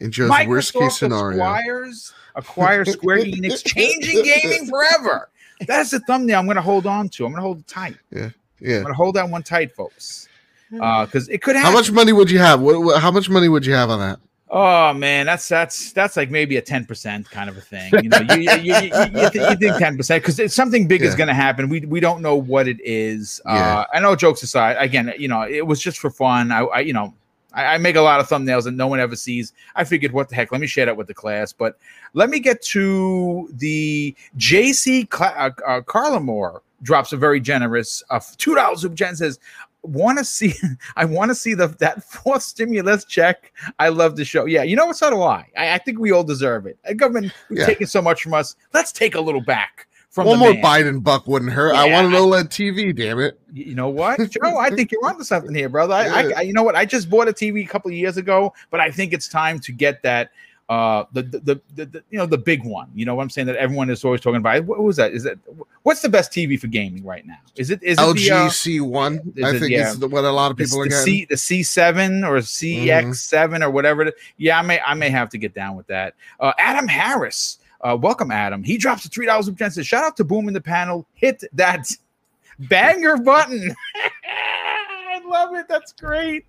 In just Microsoft worst case scenario, acquires, acquires Square Enix, changing gaming forever. That's the thumbnail I'm going to hold on to. I'm going to hold it tight. Yeah, yeah. I'm going to hold that one tight, folks, because uh, it could happen. How much money would you have? What, what, how much money would you have on that? Oh man, that's that's that's like maybe a ten percent kind of a thing. You know, you you, you, you, you, th- you think ten percent because something big yeah. is going to happen. We we don't know what it is. Yeah. Uh, I know. Jokes aside, again, you know, it was just for fun. I, I you know, I, I make a lot of thumbnails that no one ever sees. I figured, what the heck? Let me share that with the class. But let me get to the J C Cla- uh, uh, Carlamore drops a very generous uh, two dollars. Jen says, want to see I want to see the that fourth stimulus check. I love the show. Yeah, you know what, so do I. I, I think we all deserve it. The government yeah. taking so much from us. Let's take a little back from one the more man. Biden buck wouldn't hurt. Yeah, I want an OLED T V, damn it. You know what, Joe? I think you're onto something here, brother. I, yeah. I, I you know what? I just bought a T V a couple of years ago, but I think it's time to get that uh the the, the the the you know the big one. You know what I'm saying that everyone is always talking about. What was that? Is that what's the best T V for gaming right now? Is it is it L G C one? I it, think yeah. it's what a lot of people the, are getting. C, the C seven or C X seven mm-hmm. or whatever. Yeah, I may I may have to get down with that. Uh, Adam Harris, uh, welcome Adam. He drops a three dollars and says, shout out to Boom in the panel. Hit that banger button. I love it. That's great.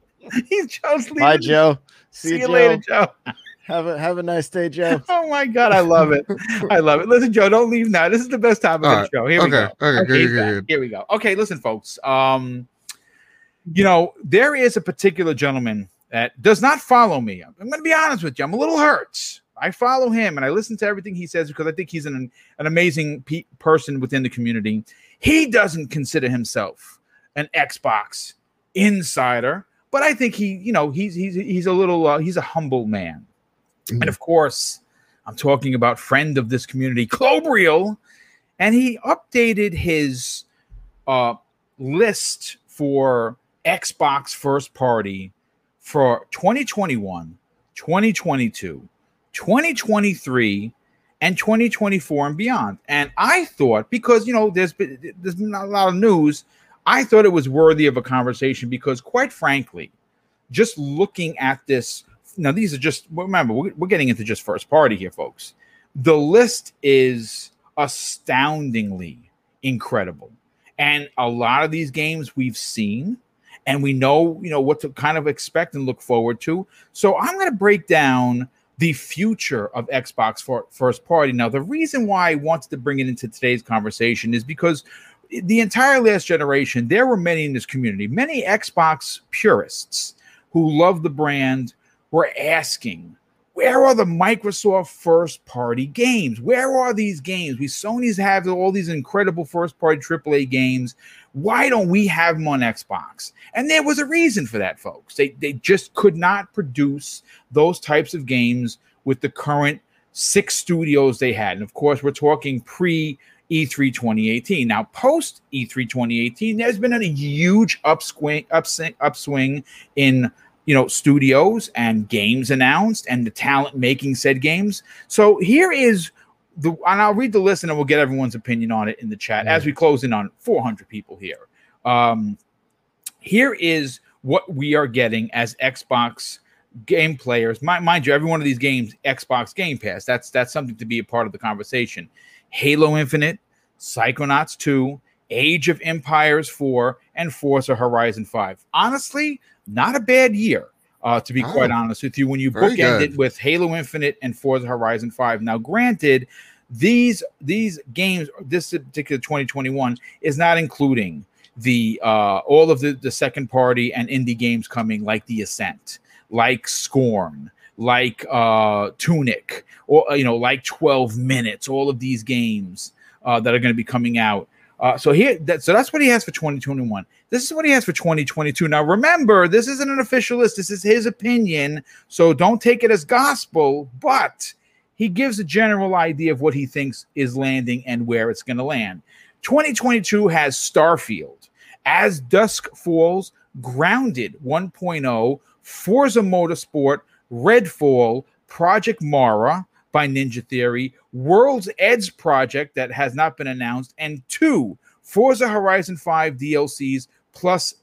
He's Joe's leaving. Hi, Joe. See, See you Joe. later, Joe. Have a have a nice day, Joe. Oh my God, I love it. I love it. Listen, Joe, don't leave now. This is the best time of the show. Here okay, we go. Okay, okay, good, good, good. Here we go. Okay, listen, folks. Um, you know, there is a particular gentleman that does not follow me. I'm going to be honest with you. I'm a little hurt. I follow him and I listen to everything he says because I think he's an an amazing pe- person within the community. He doesn't consider himself an Xbox insider, but I think he, you know, he's he's he's a little uh, he's a humble man. And of course, I'm talking about friend of this community, Clobriel, and he updated his uh, list for Xbox first party for twenty twenty-one, twenty twenty-two, twenty twenty-three, and twenty twenty-four and beyond. And I thought, because, you know, there's been, there's been a lot of news, I thought it was worthy of a conversation because, quite frankly, just looking at this. Now, these are just, remember, we're getting into just first party here, folks. The list is astoundingly incredible. And a lot of these games we've seen and we know, you know, what to kind of expect and look forward to. So I'm going to break down the future of Xbox for first party. Now, the reason why I wanted to bring it into today's conversation is because the entire last generation, there were many in this community, many Xbox purists who love the brand. We're asking, where are the Microsoft first-party games? Where are these games? We Sony's have all these incredible first-party triple A games. Why don't we have them on Xbox? And there was a reason for that, folks. They they just could not produce those types of games with the current six studios they had. And, of course, we're talking pre-E three twenty eighteen. Now, post-E three twenty eighteen, there's been a huge upswing, upswing, upswing in you know, studios and games announced and the talent making said games. So here is the, and I'll read the list and we'll get everyone's opinion on it in the chat mm-hmm. as we close in on four hundred people here. Um, here is what we are getting as Xbox game players. Mind, mind you, every one of these games, Xbox Game Pass, that's, that's something to be a part of the conversation. Halo Infinite, Psychonauts two, Age of Empires four, and Forza Horizon five. Honestly, not a bad year, uh, to be oh, quite honest with you, when you bookend it with Halo Infinite and Forza Horizon five. Now, granted, these these games, this particular twenty twenty-one, is not including the uh, all of the, the second-party and indie games coming, like The Ascent, like Scorn, like uh, Tunic, or you know, like twelve Minutes, all of these games uh, that are going to be coming out. Uh, so here, that, so that's what he has for twenty twenty-one. This is what he has for twenty twenty-two. Now, remember, this isn't an official list. This is his opinion, so don't take it as gospel, but he gives a general idea of what he thinks is landing and where it's going to land. twenty twenty-two has Starfield, As Dusk Falls, Grounded one point oh, Forza Motorsport, Redfall, Project Mara by Ninja Theory, World's Edge project that has not been announced, and two Forza Horizon five D L Cs, plus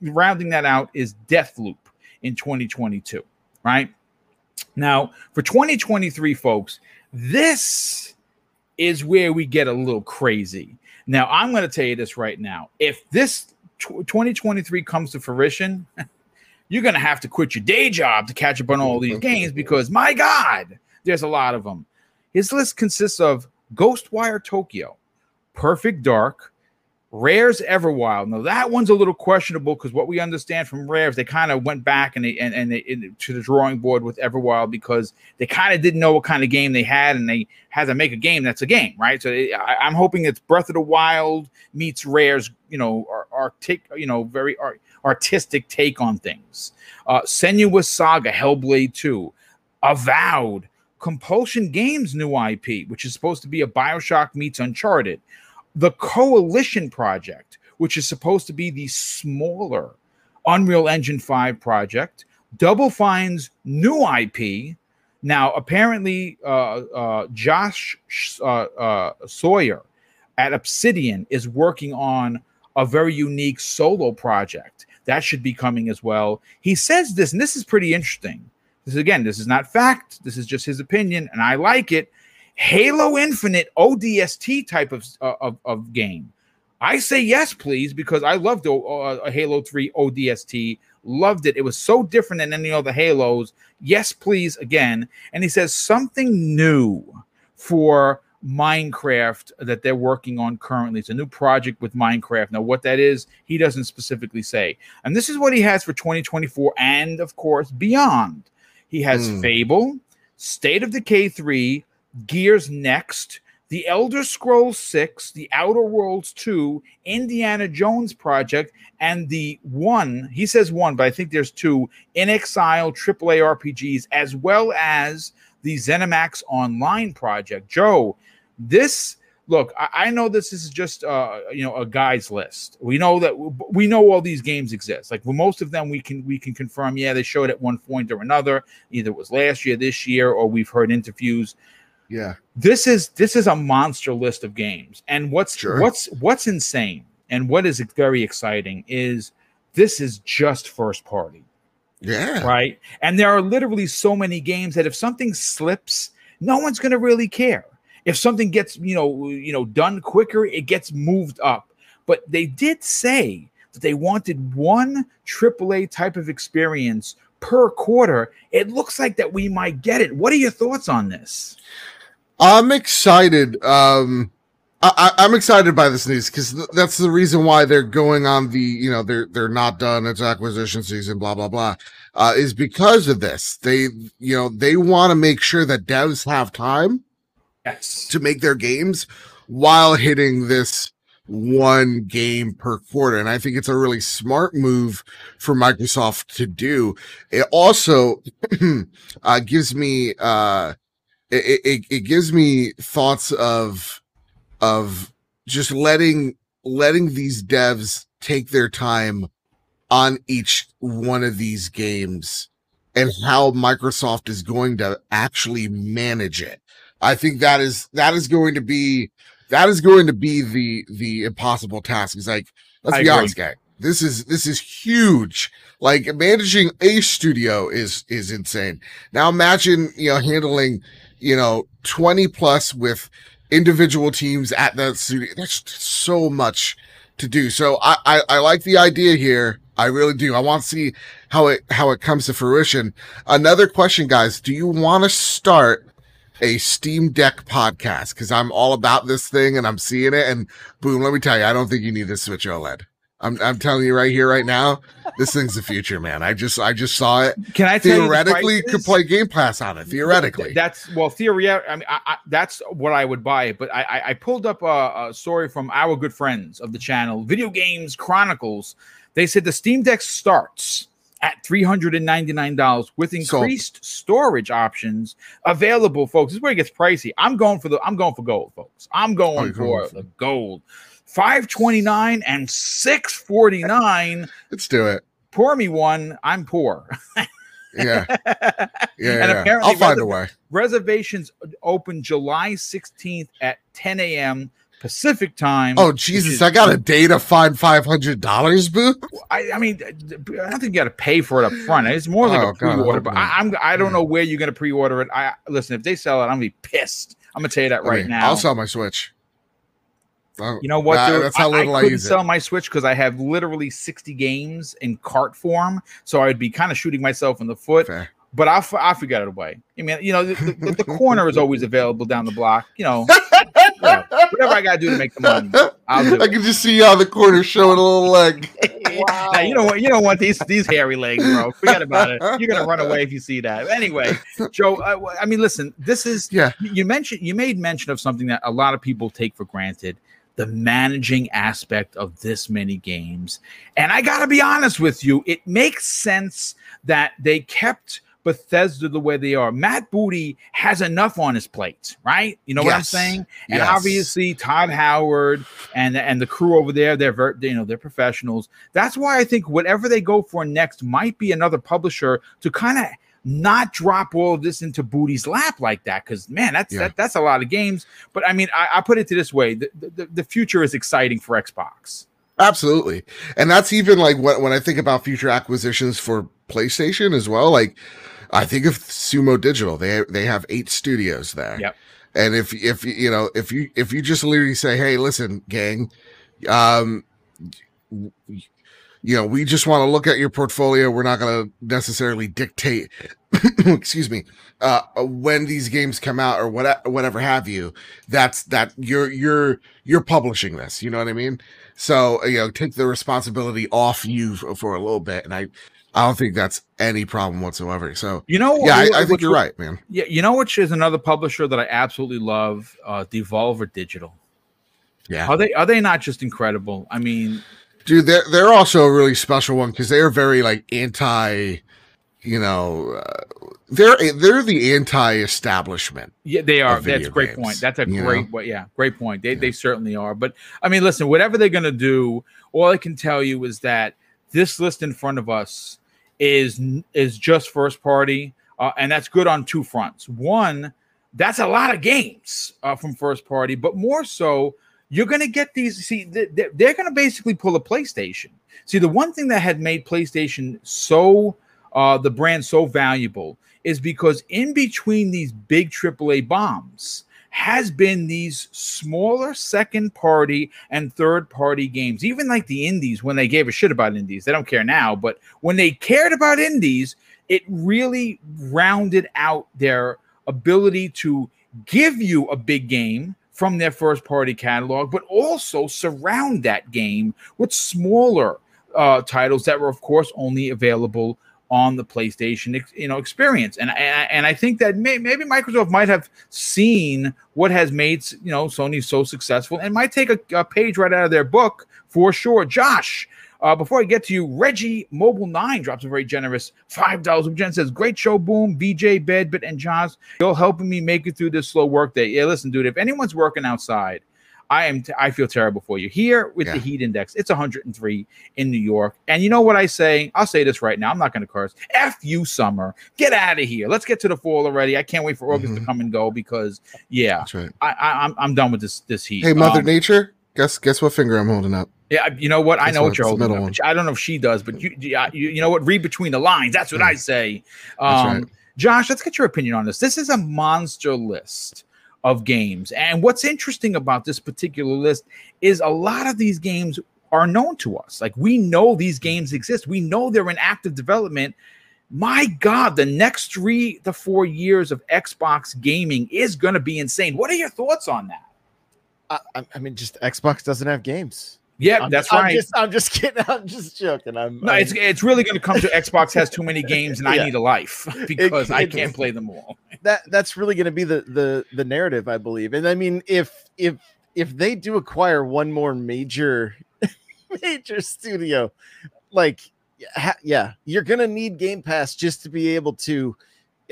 rounding that out is Deathloop in twenty twenty-two, right? Now, for twenty twenty-three, folks, this is where we get a little crazy. Now, I'm going to tell you this right now. If this twenty twenty-three comes to fruition, you're going to have to quit your day job to catch up on all these games because, my God, there's a lot of them. His list consists of Ghostwire Tokyo, Perfect Dark, Rare's Everwild. Now, that one's a little questionable because what we understand from Rare is they kind of went back and they, and, and they, and to the drawing board with Everwild because they kind of didn't know what kind of game they had, and they had to make a game that's a game, right? So it, I, I'm hoping it's Breath of the Wild meets Rare's, you know, artic, you know, very art, artistic take on things. Uh, Senua Saga, Hellblade two, Avowed, Compulsion Games' new I P, which is supposed to be a BioShock meets Uncharted. The Coalition project, which is supposed to be the smaller Unreal Engine five project. Double Fine's new I P. Now, apparently, uh, uh, Josh uh, uh, Sawyer at Obsidian is working on a very unique solo project. That should be coming as well. He says this, and this is pretty interesting. This, again, this is not fact. This is just his opinion, and I like it. Halo Infinite O D S T type of uh, of, of game. I say yes, please, because I loved uh, Halo three O D S T loved it. It was so different than any other Halos. Yes, please, again. And he says something new for Minecraft that they're working on currently. It's a new project with Minecraft. Now, what that is, he doesn't specifically say. And this is what he has for twenty twenty-four and, of course, beyond. He has mm. Fable, State of Decay three, Gears Next, The Elder Scrolls six, The Outer Worlds two, Indiana Jones Project, and the one, he says one, but I think there's two, In Exile triple A R P Gs, as well as the ZeniMax Online project. Joe, this, look, I, I know this is just, uh, you know, a guy's list. We know that, we know all these games exist. Like, well, most of them we can we can confirm, yeah, they showed at one point or another. Either it was last year, this year, or we've heard interviews. Yeah, this is this is a monster list of games, and what's sure. what's what's insane, and what is very exciting is this is just first party, yeah, right. And there are literally so many games that if something slips, no one's going to really care. If something gets you know you know done quicker, it gets moved up. But they did say that they wanted one triple A type of experience per quarter. It looks like that we might get it. What are your thoughts on this? I'm excited. Um, I, I'm excited by this news because th- that's the reason why they're going on the, you know, they're they're not done. It's acquisition season, blah blah blah, uh, is because of this. They, you know, they want to make sure that devs have time, yes, to make their games while hitting this one game per quarter, and I think it's a really smart move for Microsoft to do. It also uh, gives me. Uh, It, it it gives me thoughts of of just letting letting these devs take their time on each one of these games and how Microsoft is going to actually manage it. I think that is that is going to be that is going to be the the impossible task. It's like, let's I be agree. honest, guys. This is this is huge. Like, managing a studio is is insane. Now imagine, you know, handling, you know, twenty plus with individual teams at that studio. That's so much to do. So I, I, I like the idea here. I really do. I want to see how it how it comes to fruition. Another question, guys, do you want to start a Steam Deck podcast? Because I'm all about this thing and I'm seeing it. And boom, let me tell you, I don't think you need this Switch OLED. I'm I'm telling you right here, right now, this thing's the future, man. I just I just saw it. Can I tell theoretically you could play Game Pass on it? Theoretically, that's well, theory. I mean, I, I, that's what I would buy it. But I I, I pulled up a, a story from our good friends of the channel, Video Games Chronicles. They said the Steam Deck starts at three hundred ninety-nine dollars with increased so, storage options available, folks. This is where it gets pricey. I'm going for the I'm going for gold, folks. I'm going for the gold. five twenty-nine and six forty-nine. Let's do it. Pour me one. I'm poor. Yeah. Yeah. And apparently yeah. I'll find res- a way. Reservations open July sixteenth at ten a.m. Pacific time. Oh, Jesus. Is, I got a day to find five hundred dollars, boo. I, I mean, I don't think you got to pay for it up front. It's more like oh, a pre-order, God, but I, I'm, I don't yeah. know where you're going to pre-order it. I Listen, if they sell it, I'm going to be pissed. I'm going to tell you that right I mean, now. I'll sell my Switch. You know what, nah, dude? That's how little I, I couldn't I use sell it. My Switch because I have literally sixty games in cart form, so I'd be kind of shooting myself in the foot. Fair. But I I forgot it away. I mean, you know, the, the, the corner is always available down the block. You know, you know whatever I gotta do to make the money, I'll do. I it. Can just see you on the corner showing a little leg. Wow. Now, you don't want you don't want these these hairy legs, bro. Forget about it. You're gonna run away if you see that. Anyway, Joe, I, I mean, listen, this is yeah. You mentioned you made mention of something that a lot of people take for granted. The managing aspect of this many games. And I got to be honest with you, it makes sense that they kept Bethesda the way they are. Matt Booty has enough on his plate, right? You know yes. what I'm saying? And yes. obviously Todd Howard and, and the crew over there, they're ver- you know, they're professionals. That's why I think whatever they go for next might be another publisher to kind of not drop all of this into Booty's lap like that, because man, that's yeah. that, that's a lot of games. But I mean, I, I put it to this way: the, the the future is exciting for Xbox. Absolutely, and that's even like when when I think about future acquisitions for PlayStation as well. Like, I think of Sumo Digital; they they have eight studios there. Yep. And if if you know if you if you just literally say, "Hey, listen, gang," um. you know, we just want to look at your portfolio. We're not going to necessarily dictate, excuse me, uh, when these games come out or what, whatever have you. That's that you're you're you're publishing this. You know what I mean? So, you know, take the responsibility off you for, for a little bit. And I, I don't think that's any problem whatsoever. So, you know, yeah, I, I think you're right, man. Yeah, you know, which is another publisher that I absolutely love, uh, Devolver Digital. Yeah, are they are they not just incredible? I mean. Dude, they're, they're also a really special one because they're very, like, anti, you know, uh, they're they're the anti-establishment. Yeah, they are. That's a great games. point. That's a great point. Yeah, great point. They, yeah. they certainly are. But, I mean, listen, whatever they're going to do, all I can tell you is that this list in front of us is, is just first party, uh, and that's good on two fronts. One, that's a lot of games uh, from first party, but more so, you're going to get these. See, they're going to basically pull a PlayStation. See, the one thing that had made PlayStation so, uh, the brand so valuable is because in between these big triple A bombs has been these smaller second party and third party games. Even like the indies, when they gave a shit about indies, they don't care now. But when they cared about indies, it really rounded out their ability to give you a big game from their first-party catalog, but also surround that game with smaller uh, titles that were, of course, only available on the PlayStation, you know, experience. And and, and I think that may, maybe Microsoft might have seen what has made, you know, Sony so successful and might take a, a page right out of their book for sure. Josh, uh, before I get to you, Reggie Mobile nine drops a very generous five dollars. Jen says, great show, Boom, B J, Bad Bit, and Josh. You're helping me make it through this slow work day. Yeah, listen, dude, if anyone's working outside, I am. T- I feel terrible for you. Here with yeah. the heat index, it's one hundred three in New York. And you know what I say? I'll say this right now. I'm not going to curse. F you, summer. Get out of here. Let's get to the fall already. I can't wait for August mm-hmm. to come and go because, yeah, That's right. I, I, I'm I'm done with this this heat. Hey, Mother um, Nature, guess guess what finger I'm holding up? Yeah, you know what? Guess I know what, what you're holding up. One. I don't know if she does, but you you, you know what? Read between the lines. That's what yeah. I say. Um, That's right. Josh, let's get your opinion on this. This is a monster list of games. And what's interesting about this particular list is a lot of these games are known to us. Like, we know these games exist. We know they're in active development. My God, the next three to four years of Xbox gaming is going to be insane. What are your thoughts on that? I, I mean, just Xbox doesn't have games. Yeah, I'm, that's I'm right. Just, I'm just kidding. I'm just joking. I'm no. I'm... It's it's really going to come to Xbox has too many games, and yeah. I need a life because it, it, I can't play them all. That that's really going to be the, the the narrative, I believe. And I mean, if if if they do acquire one more major major studio, like ha, yeah, you're going to need Game Pass just to be able to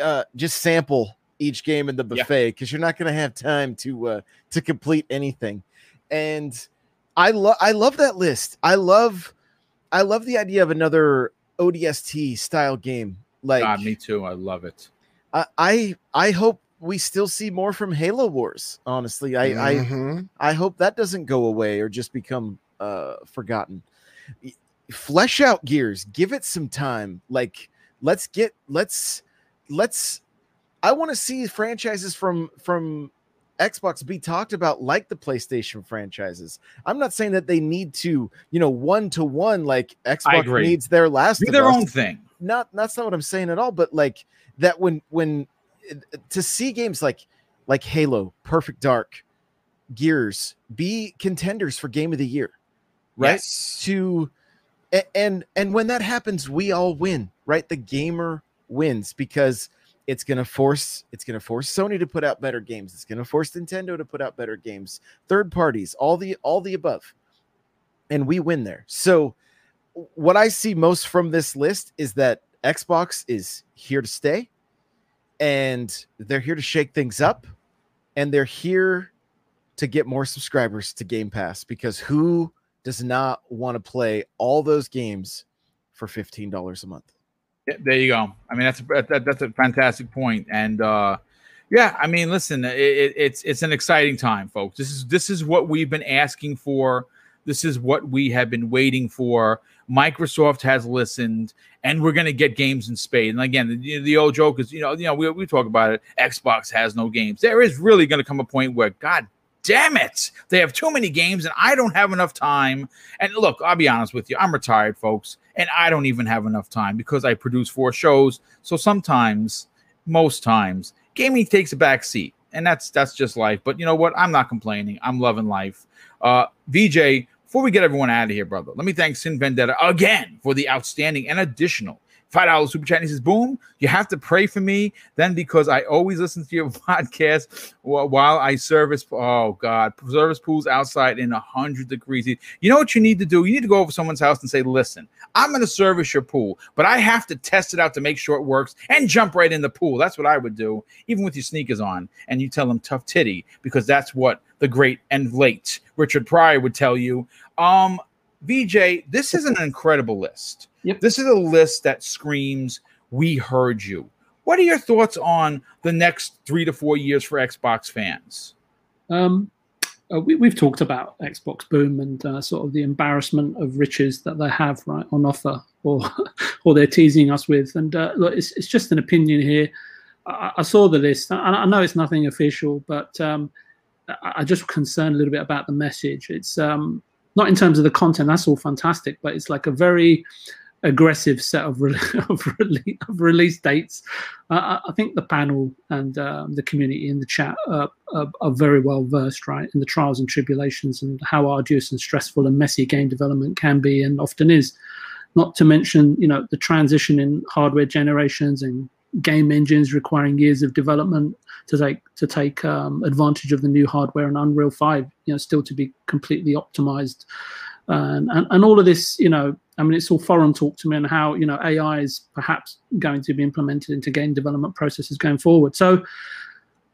uh, just sample each game in the buffet because yeah. you're not going to have time to uh, to complete anything, and. I love I love that list. I love I love the idea of another O D S T style game. Like God, me too. I love it. I, I I hope we still see more from Halo Wars. Honestly, I mm-hmm. I, I hope that doesn't go away or just become uh, forgotten. Flesh out Gears. Give it some time. Like let's get let's let's. I want to see franchises from from. Xbox be talked about like the PlayStation franchises. I'm not saying that they need to, you know, one to one like Xbox needs their last do their own thing. Not that's not what I'm saying at all. But like that when when to see games like like Halo, Perfect Dark, Gears be contenders for Game of the Year, right? Yes. To and and when that happens, we all win, right? The gamer wins because. It's gonna force it's gonna force Sony to put out better games. It's gonna force Nintendo to put out better games. Third parties, all the all the above, and we win there. So, what I see most from this list is that Xbox is here to stay, and they're here to shake things up, and they're here to get more subscribers to Game Pass because who does not want to play all those games for fifteen dollars a month? There you go. I mean, that's a, that's a fantastic point. And uh, yeah, I mean, listen, it, it, it's it's an exciting time, folks. This is this is what we've been asking for. This is what we have been waiting for. Microsoft has listened, and we're going to get games in spades. And again, the, the old joke is, you know, you know, we we talk about it. Xbox has no games. There is really going to come a point where, God damn it. They have too many games and I don't have enough time. And look, I'll be honest with you. I'm retired, folks, and I don't even have enough time because I produce four shows. So sometimes, most times, gaming takes a back seat. And that's that's just life. But you know what? I'm not complaining. I'm loving life. Uh, V J, before we get everyone out of here, brother, let me thank Sin Vendetta again for the outstanding and additional five dollar super chat. He says, Boom, you have to pray for me then because I always listen to your podcast while I service. Oh, God. Service pools outside in one hundred degrees. You know what you need to do? You need to go over to someone's house and say, listen, I'm going to service your pool, but I have to test it out to make sure it works and jump right in the pool. That's what I would do, even with your sneakers on. And you tell them tough titty because that's what the great and late Richard Pryor would tell you. Um, V J, this is an incredible list. Yep. This is a list that screams, we heard you. What are your thoughts on the next three to four years for Xbox fans? Um, uh, we, we've talked about Xbox Boom and uh, sort of the embarrassment of riches that they have right on offer, or or they're teasing us with. And uh, look, it's, it's just an opinion here. I, I saw the list. I, I know it's nothing official, but um, I, I just concerned a little bit about the message. It's um, not in terms of the content. That's all fantastic, but it's like a very aggressive set of, re- of, re- of release dates. Uh, I think the panel and um, the community in the chat uh, are, are very well versed, right, in the trials and tribulations and how arduous and stressful and messy game development can be and often is. Not to mention, you know, the transition in hardware generations and game engines requiring years of development to take to take um, advantage of the new hardware and Unreal five, you know, still to be completely optimized. Um, and, and all of this, you know, I mean, it's all foreign talk to me, and how, you know, A I is perhaps going to be implemented into game development processes going forward. So I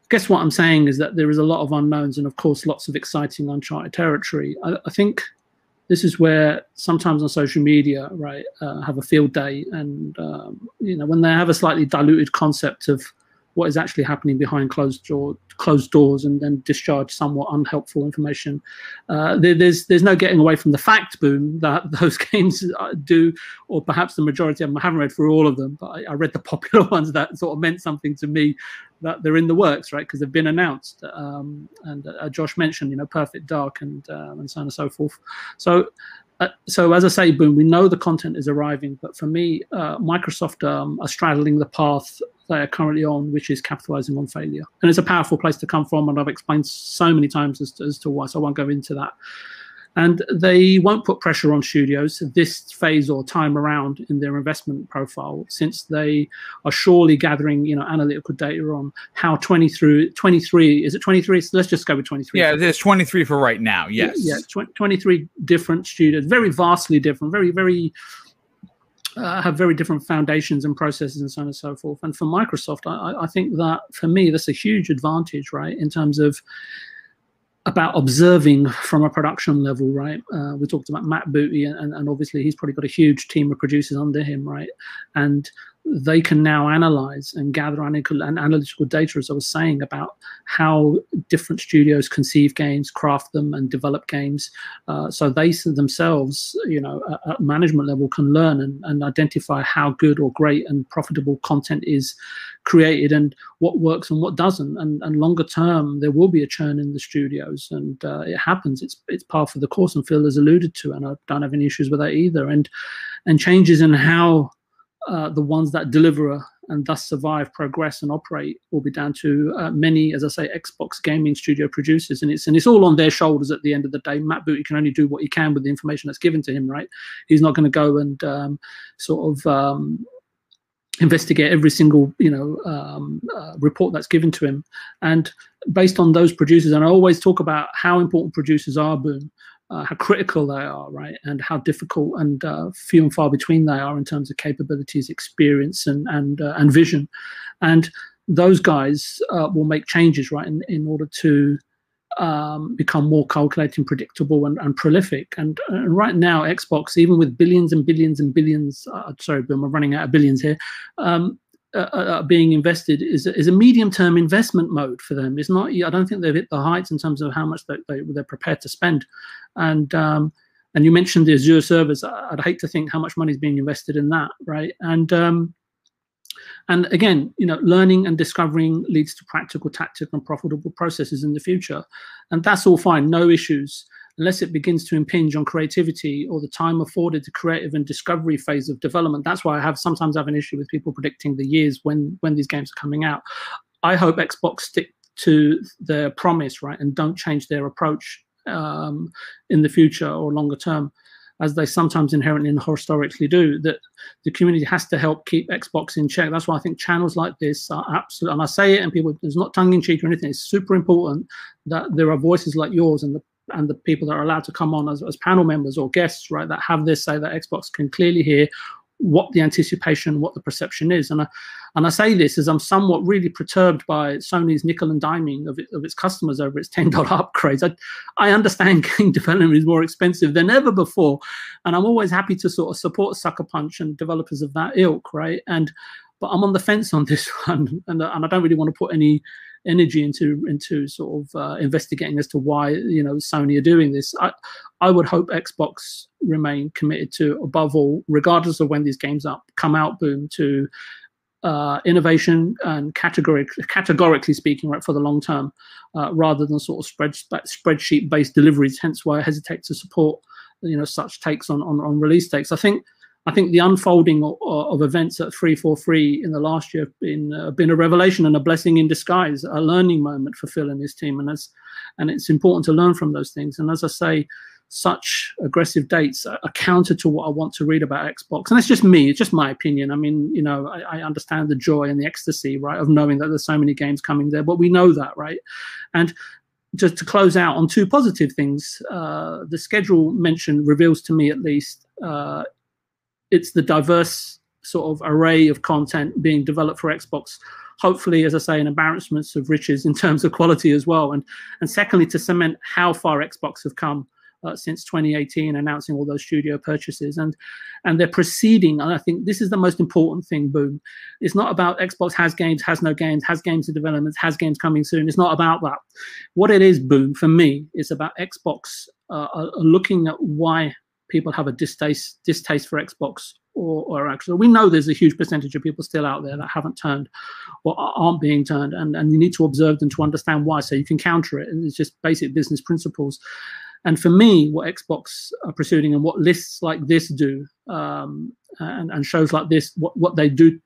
guess what I'm saying is that there is a lot of unknowns and, of course, lots of exciting uncharted territory. I, I think this is where sometimes on social media, right, uh, have a field day. And, um, you know, when they have a slightly diluted concept of what is actually happening behind closed door, closed doors, and then discharge somewhat unhelpful information. Uh, there, there's there's no getting away from the fact, Boom, that those games do, or perhaps the majority of them. I haven't read through all of them, but I, I read the popular ones that sort of meant something to me, that they're in the works, right, because they've been announced. Um, and uh, Josh mentioned, you know, Perfect Dark and, uh, and so on and so forth. So, Uh, so as I say, Boom, we know the content is arriving, but for me, uh, Microsoft um, are straddling the path they are currently on, which is capitalizing on failure. And it's a powerful place to come from, and I've explained so many times as to, as to why, so I won't go into that. And they won't put pressure on studios this phase or time around in their investment profile, since they are surely gathering, you know, analytical data on how twenty through twenty-three, is it twenty-three? Let's just go with twenty-three. Yeah, there's twenty-three for right now. Yes. Yeah, twenty-three different studios, very vastly different, very, very, uh, have very different foundations and processes and so on and so forth. And for Microsoft, I, I think that for me, that's a huge advantage, right, in terms of about observing from a production level, right? Uh, we talked about Matt Booty, and, and obviously he's probably got a huge team of producers under him, right? And they can now analyze and gather analytical data, as I was saying, about how different studios conceive games, craft them, and develop games. Uh, so they themselves, you know, at management level, can learn and, and identify how good or great and profitable content is created, and what works and what doesn't. And, and longer term, there will be a churn in the studios, and uh, it happens. It's it's part of the course, and Phil has alluded to, and I don't have any issues with that either. And and changes in how Uh, the ones that deliver and thus survive, progress, and operate will be down to uh, many, as I say, Xbox gaming studio producers, and it's and it's all on their shoulders at the end of the day. Matt Booty can only do what he can with the information that's given to him, right? He's not going to go and um, sort of um, investigate every single, you know, um, uh, report that's given to him. And based on those producers, and I always talk about how important producers are, Boom. Uh, how critical they are, right, and how difficult and uh, few and far between they are in terms of capabilities, experience, and and uh, and vision. And those guys uh, will make changes, right, in, in order to um, become more calculating, predictable, and, and prolific. And uh, right now, Xbox, even with billions and billions and billions, uh, sorry, Boom, I'm running out of billions here, um, uh, uh, being invested, is, is a medium-term investment mode for them. It's not, I don't think they've hit the heights in terms of how much they, they, they're prepared to spend. And um, and you mentioned the Azure service. I'd hate to think how much money is being invested in that, right? And um, And again, you know, learning and discovering leads to practical, tactical, and profitable processes in the future. And that's all fine, no issues, unless it begins to impinge on creativity or the time afforded to creative and discovery phase of development. That's why I have sometimes have an issue with people predicting the years when, when these games are coming out. I hope Xbox stick to their promise, right, and don't change their approach um, in the future or longer term, as they sometimes inherently and historically do, that the community has to help keep Xbox in check. That's why I think channels like this are absolute, and I say it, and people, it's not tongue-in-cheek or anything, it's super important that there are voices like yours and the and the people that are allowed to come on as, as panel members or guests, right, that have this say, that Xbox can clearly hear what the anticipation, what the perception is. And I, and I say this as I'm somewhat really perturbed by Sony's nickel and diming of, it, of its customers over its ten dollar upgrades. I, I understand game development is more expensive than ever before, and I'm always happy to sort of support Sucker Punch and developers of that ilk, right? And but I'm on the fence on this one, and, and I don't really want to put any energy into into sort of uh, investigating as to why, you know, Sony are doing this. I, I would hope Xbox remain committed to, above all, regardless of when these games up come out, Boom, to uh, innovation and categoric, categorically speaking, right, for the long term, uh, rather than sort of spread, spreadsheet-based deliveries, hence why I hesitate to support, you know, such takes on, on, on release dates. I think I think the unfolding of, of events at three forty-three in the last year have been, uh, been a revelation and a blessing in disguise, a learning moment for Phil and his team. And, that's, and it's important to learn from those things. And as I say, such aggressive dates are, are counter to what I want to read about Xbox. And that's just me. It's just my opinion. I mean, you know, I, I understand the joy and the ecstasy, right, of knowing that there's so many games coming there. But we know that, right? And just to close out on two positive things, uh, the schedule mentioned reveals to me at least uh, – it's the diverse sort of array of content being developed for Xbox, hopefully, as I say, an embarrassment of riches in terms of quality as well. And and secondly, to cement how far Xbox have come uh, since twenty eighteen, announcing all those studio purchases. And and they're proceeding, and I think this is the most important thing, Boom. It's not about Xbox has games, has no games, has games in development, has games coming soon. It's not about that. What it is, Boom, for me, it's about Xbox uh, uh, looking at why people have a distaste distaste for Xbox or, or actually we know there's a huge percentage of people still out there that haven't turned or aren't being turned, and, and you need to observe them to understand why so you can counter it. And it's just basic business principles. And for me, what Xbox are pursuing and what lists like this do um, and, and shows like this, what, what they do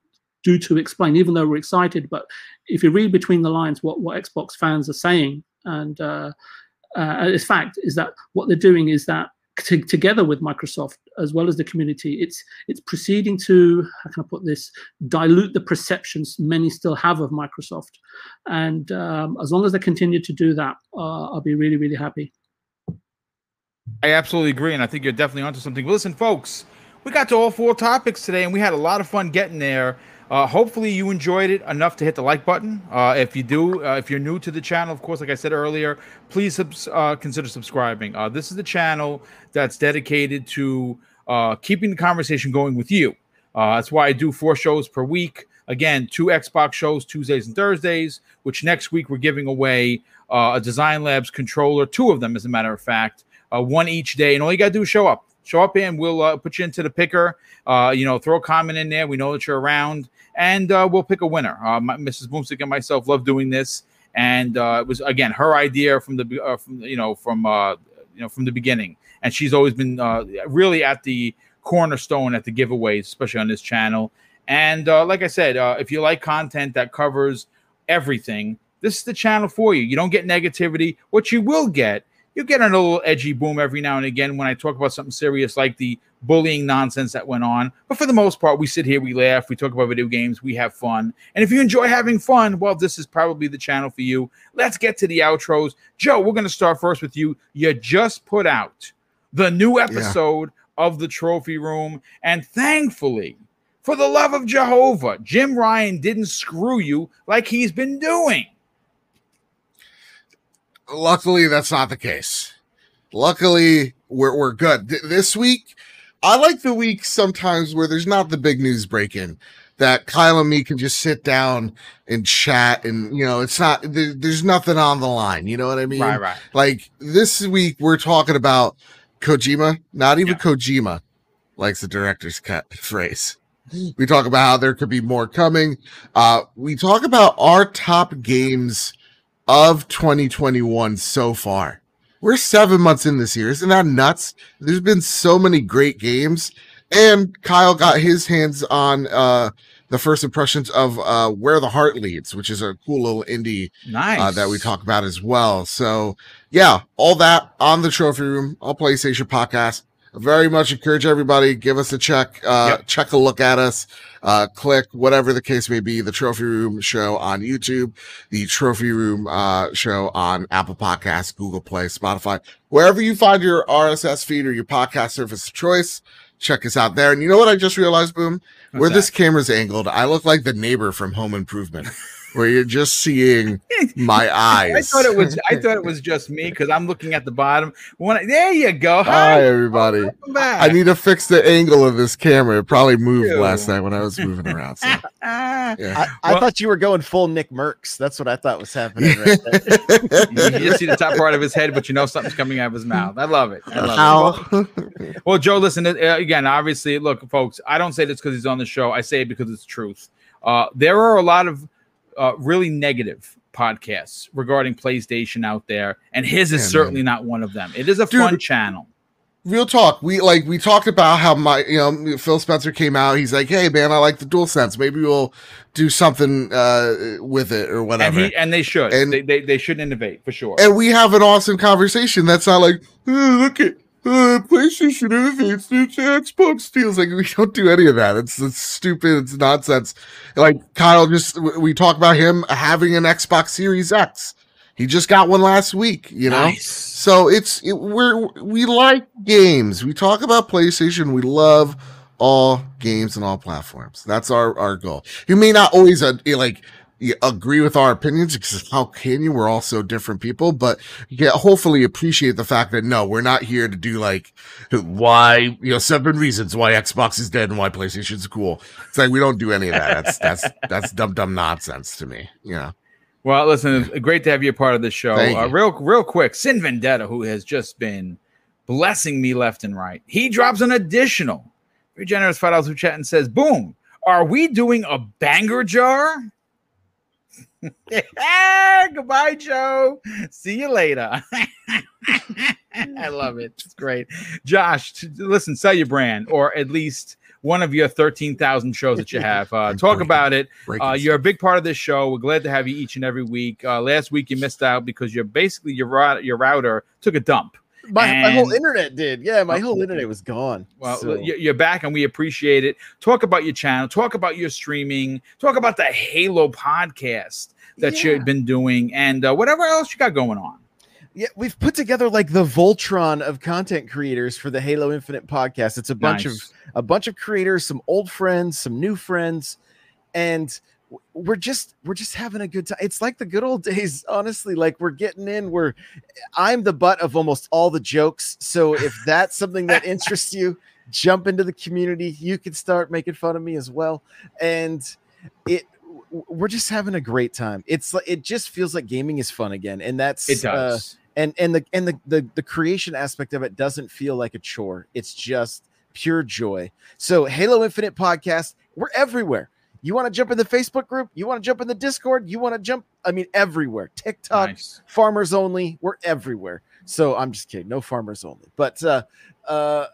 do to explain, even though we're excited, but if you read between the lines what, what Xbox fans are saying and uh, uh, it's fact is that what they're doing is that To, together with Microsoft, as well as the community, it's it's proceeding to, how can I put this, dilute the perceptions many still have of Microsoft. And um, as long as they continue to do that, uh, I'll be really, really happy. I absolutely agree, and I think you're definitely onto something. Well, listen, folks, we got to all four topics today, and we had a lot of fun getting there. Uh, hopefully you enjoyed it enough to hit the like button. Uh, if you do, uh, if you're new to the channel, of course, like I said earlier, please subs- uh, consider subscribing. Uh, this is the channel that's dedicated to uh, keeping the conversation going with you. Uh, that's why I do four shows per week. Again, two Xbox shows, Tuesdays and Thursdays, which next week we're giving away uh, a Design Labs controller, two of them, as a matter of fact, uh, one each day. And all you got to do is show up. Show up and we'll uh, put you into the picker. Uh, you know, throw a comment in there. We know that you're around, and uh, we'll pick a winner. Uh, my, Missus Boomstick and myself love doing this, and uh, it was again her idea from the uh, from you know from uh, you know from the beginning, and she's always been uh, really at the cornerstone at the giveaways, especially on this channel. And uh, like I said, uh, if you like content that covers everything, this is the channel for you. You don't get negativity. What you will get. You get a little edgy Boom every now and again when I talk about something serious like the bullying nonsense that went on. But for the most part, we sit here, we laugh, we talk about video games, we have fun. And if you enjoy having fun, well, this is probably the channel for you. Let's get to the outros. Joe, we're going to start first with you. You just put out the new episode yeah. of The Trophy Room. And thankfully, for the love of Jehovah, Jim Ryan didn't screw you like he's been doing. Luckily, that's not the case. Luckily, we're we're good. Th- this week, I like the week sometimes where there's not the big news break-in, that Kyle and me can just sit down and chat and, you know, it's not, there, there's nothing on the line. You know what I mean? Right, right. Like, this week, we're talking about Kojima. Not even yeah. Kojima likes the director's cut phrase. We talk about how there could be more coming. Uh, we talk about our top games of twenty twenty-one so far. We're seven months in this year. Isn't that nuts? There's been so many great games. And Kyle got his hands on uh, the first impressions of uh, Where the Heart Leads, which is a cool little indie nice. uh, that we talk about as well. So, yeah, all that on the Trophy Room, all PlayStation Podcast. I very much encourage everybody, give us a check, uh, yep. check a look at us, uh, click, whatever the case may be, the Trophy Room show on YouTube, the Trophy Room uh, show on Apple Podcasts, Google Play, Spotify, wherever you find your R S S feed or your podcast service of choice. Check us out there. And you know what I just realized, Boom? What's where that? This camera's angled, I look like the neighbor from Home Improvement, where you're just seeing my eyes. I thought it was I thought it was just me because I'm looking at the bottom. When I, there you go. Hi, Hi everybody. Oh, I need to fix the angle of this camera. It probably moved Ew. last night when I was moving around. So. Yeah. I, I well, thought you were going full Nick Merckx. That's what I thought was happening right there. You just see the top part of his head, but you know something's coming out of his mouth. I love it. I love Ow. it. Well, Joe, listen, again, obviously, look, folks, I don't say this because he's on the show. I say it because it's truth. Uh, there are a lot of Uh, really negative podcasts regarding PlayStation out there, and his is yeah, certainly man. not one of them. It is a Dude, fun channel. Real talk. We like we talked about how my you know Phil Spencer came out. He's like, hey man, I like the DualSense. Maybe we'll do something uh, with it or whatever. And, he, and they should. And they, they they should innovate for sure. And we have an awesome conversation. That's not like oh, look at. Uh, PlayStation innovates, it's Xbox deals. Like, we don't do any of that. It's, it's stupid. It's nonsense. Like, Kyle just, we talk about him having an Xbox Series X. He just got one last week, you know? Nice. So it's, it, we're, we like games. We talk about PlayStation. We love all games and all platforms. That's our, our goal. You may not always, uh, like, you agree with our opinions because how can you? We're all so different people, but yeah, hopefully appreciate the fact that no, we're not here to do like why you know seven reasons why Xbox is dead and why PlayStation's cool. It's like we don't do any of that. That's that's that's dumb dumb nonsense to me. Yeah. You know? Well, listen, it's great to have you a part of this show. Uh, real real quick, Sin Vendetta, who has just been blessing me left and right, he drops an additional very generous five dollars who chat and says, "Boom! Are we doing a banger jar?" Hey, goodbye, Joe. See you later. I love it. It's great. Josh, listen, sell your brand or at least one of your thirteen thousand shows that you have. Uh, talk about it. Uh, you're a big part of this show. We're glad to have you each and every week. Uh, last week you missed out because you're basically your, your router took a dump. My, and, my whole internet did. Yeah, my whole internet was gone. Well, so. You're back, and we appreciate it. Talk about your channel. Talk about your streaming. Talk about the Halo podcast that yeah. you've been doing and uh, whatever else you got going on. Yeah, we've put together like the Voltron of content creators for the Halo Infinite podcast. It's a bunch nice. of a bunch of creators, some old friends, some new friends, and we're just we're just having a good time. It's like the good old days, honestly. Like we're getting in. We're I'm the butt of almost all the jokes. So if that's something that interests you, jump into the community. You can start making fun of me as well. And it we're just having a great time. It's like it just feels like gaming is fun again, and that's it does. Uh, and and the and the, the the creation aspect of it doesn't feel like a chore. It's just pure joy. So Halo Infinite podcast, we're everywhere. You want to jump in the Facebook group? You want to jump in the Discord? You want to jump, I mean, everywhere. TikTok, nice. Farmers Only. We're everywhere. So I'm just kidding. No Farmers Only. But uh, uh,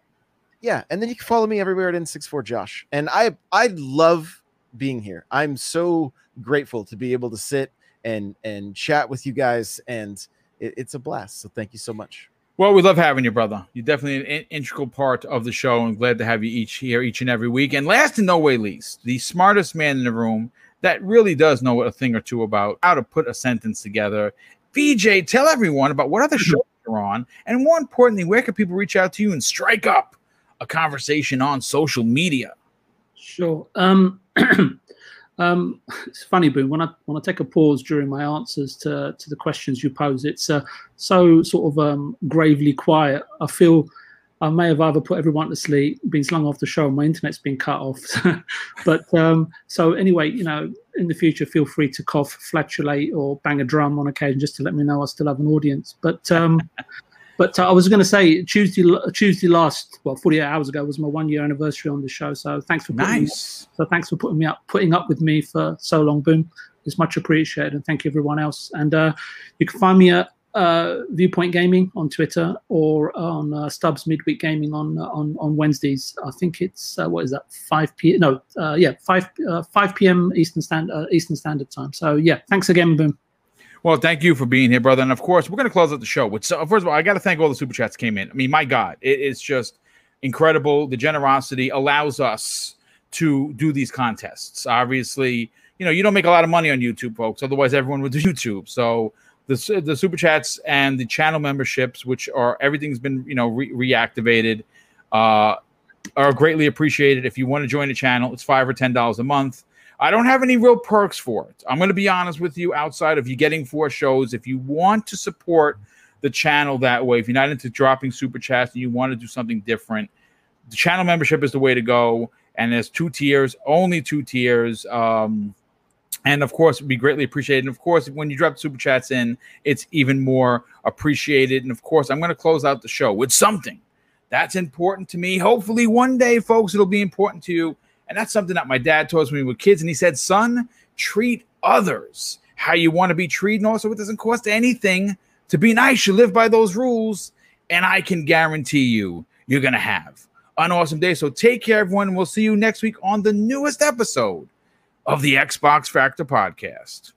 yeah, and then you can follow me everywhere at N sixty-four Josh. And I, I love being here. I'm so grateful to be able to sit and, and chat with you guys. And it, it's a blast. So thank you so much. Well, we love having you, brother. You're definitely an in- integral part of the show, and glad to have you each here each and every week. And last and no way least, the smartest man in the room that really does know a thing or two about how to put a sentence together. V J, tell everyone about what other shows you're on, and more importantly, where can people reach out to you and strike up a conversation on social media? Sure. Um, um, it's funny, Boom. When I when I take a pause during my answers to to the questions you pose, it's uh, so sort of um, gravely quiet. I feel I may have either put everyone to sleep, been slung off the show, and my internet's been cut off. But um, so anyway, you know, in the future, feel free to cough, flatulate, or bang a drum on occasion just to let me know I still have an audience. But um, But uh, I was going to say Tuesday, Tuesday last, well, forty-eight hours ago was my one-year anniversary on the show. So thanks for putting nice. Me up. So thanks for putting me up, putting up with me for so long, Boom. It's much appreciated, and thank you everyone else. And uh, you can find me at uh, Viewpoint Gaming on Twitter or on uh, Stubbs Midweek Gaming on on on Wednesdays. I think it's uh, what is that? five p.m. No, uh, yeah, five p.m. Eastern Standard uh, Eastern Standard Time. So yeah, thanks again, Boom. Well, thank you for being here, brother. And of course, we're going to close out the show with. So, first of all, I got to thank all the super chats that came in. I mean, my God, it is just incredible. The generosity allows us to do these contests. Obviously, you know, you don't make a lot of money on YouTube, folks. Otherwise, everyone would do YouTube. So, the the super chats and the channel memberships, which are everything's been you know re- reactivated, uh, are greatly appreciated. If you want to join a channel, it's five or ten dollars a month. I don't have any real perks for it. I'm going to be honest with you, outside of you getting four shows. If you want to support the channel that way, if you're not into dropping super chats and you want to do something different, the channel membership is the way to go. And there's two tiers, only two tiers. Um, and, of course, it would be greatly appreciated. And, of course, when you drop super chats in, it's even more appreciated. And, of course, I'm going to close out the show with something that's important to me. Hopefully one day, folks, it'll be important to you. And that's something that my dad taught us when we were kids. And he said, son, treat others how you want to be treated. And also, it doesn't cost anything to be nice. You live by those rules. And I can guarantee you, you're going to have an awesome day. So take care, everyone. And we'll see you next week on the newest episode of the Xbox Factor Podcast.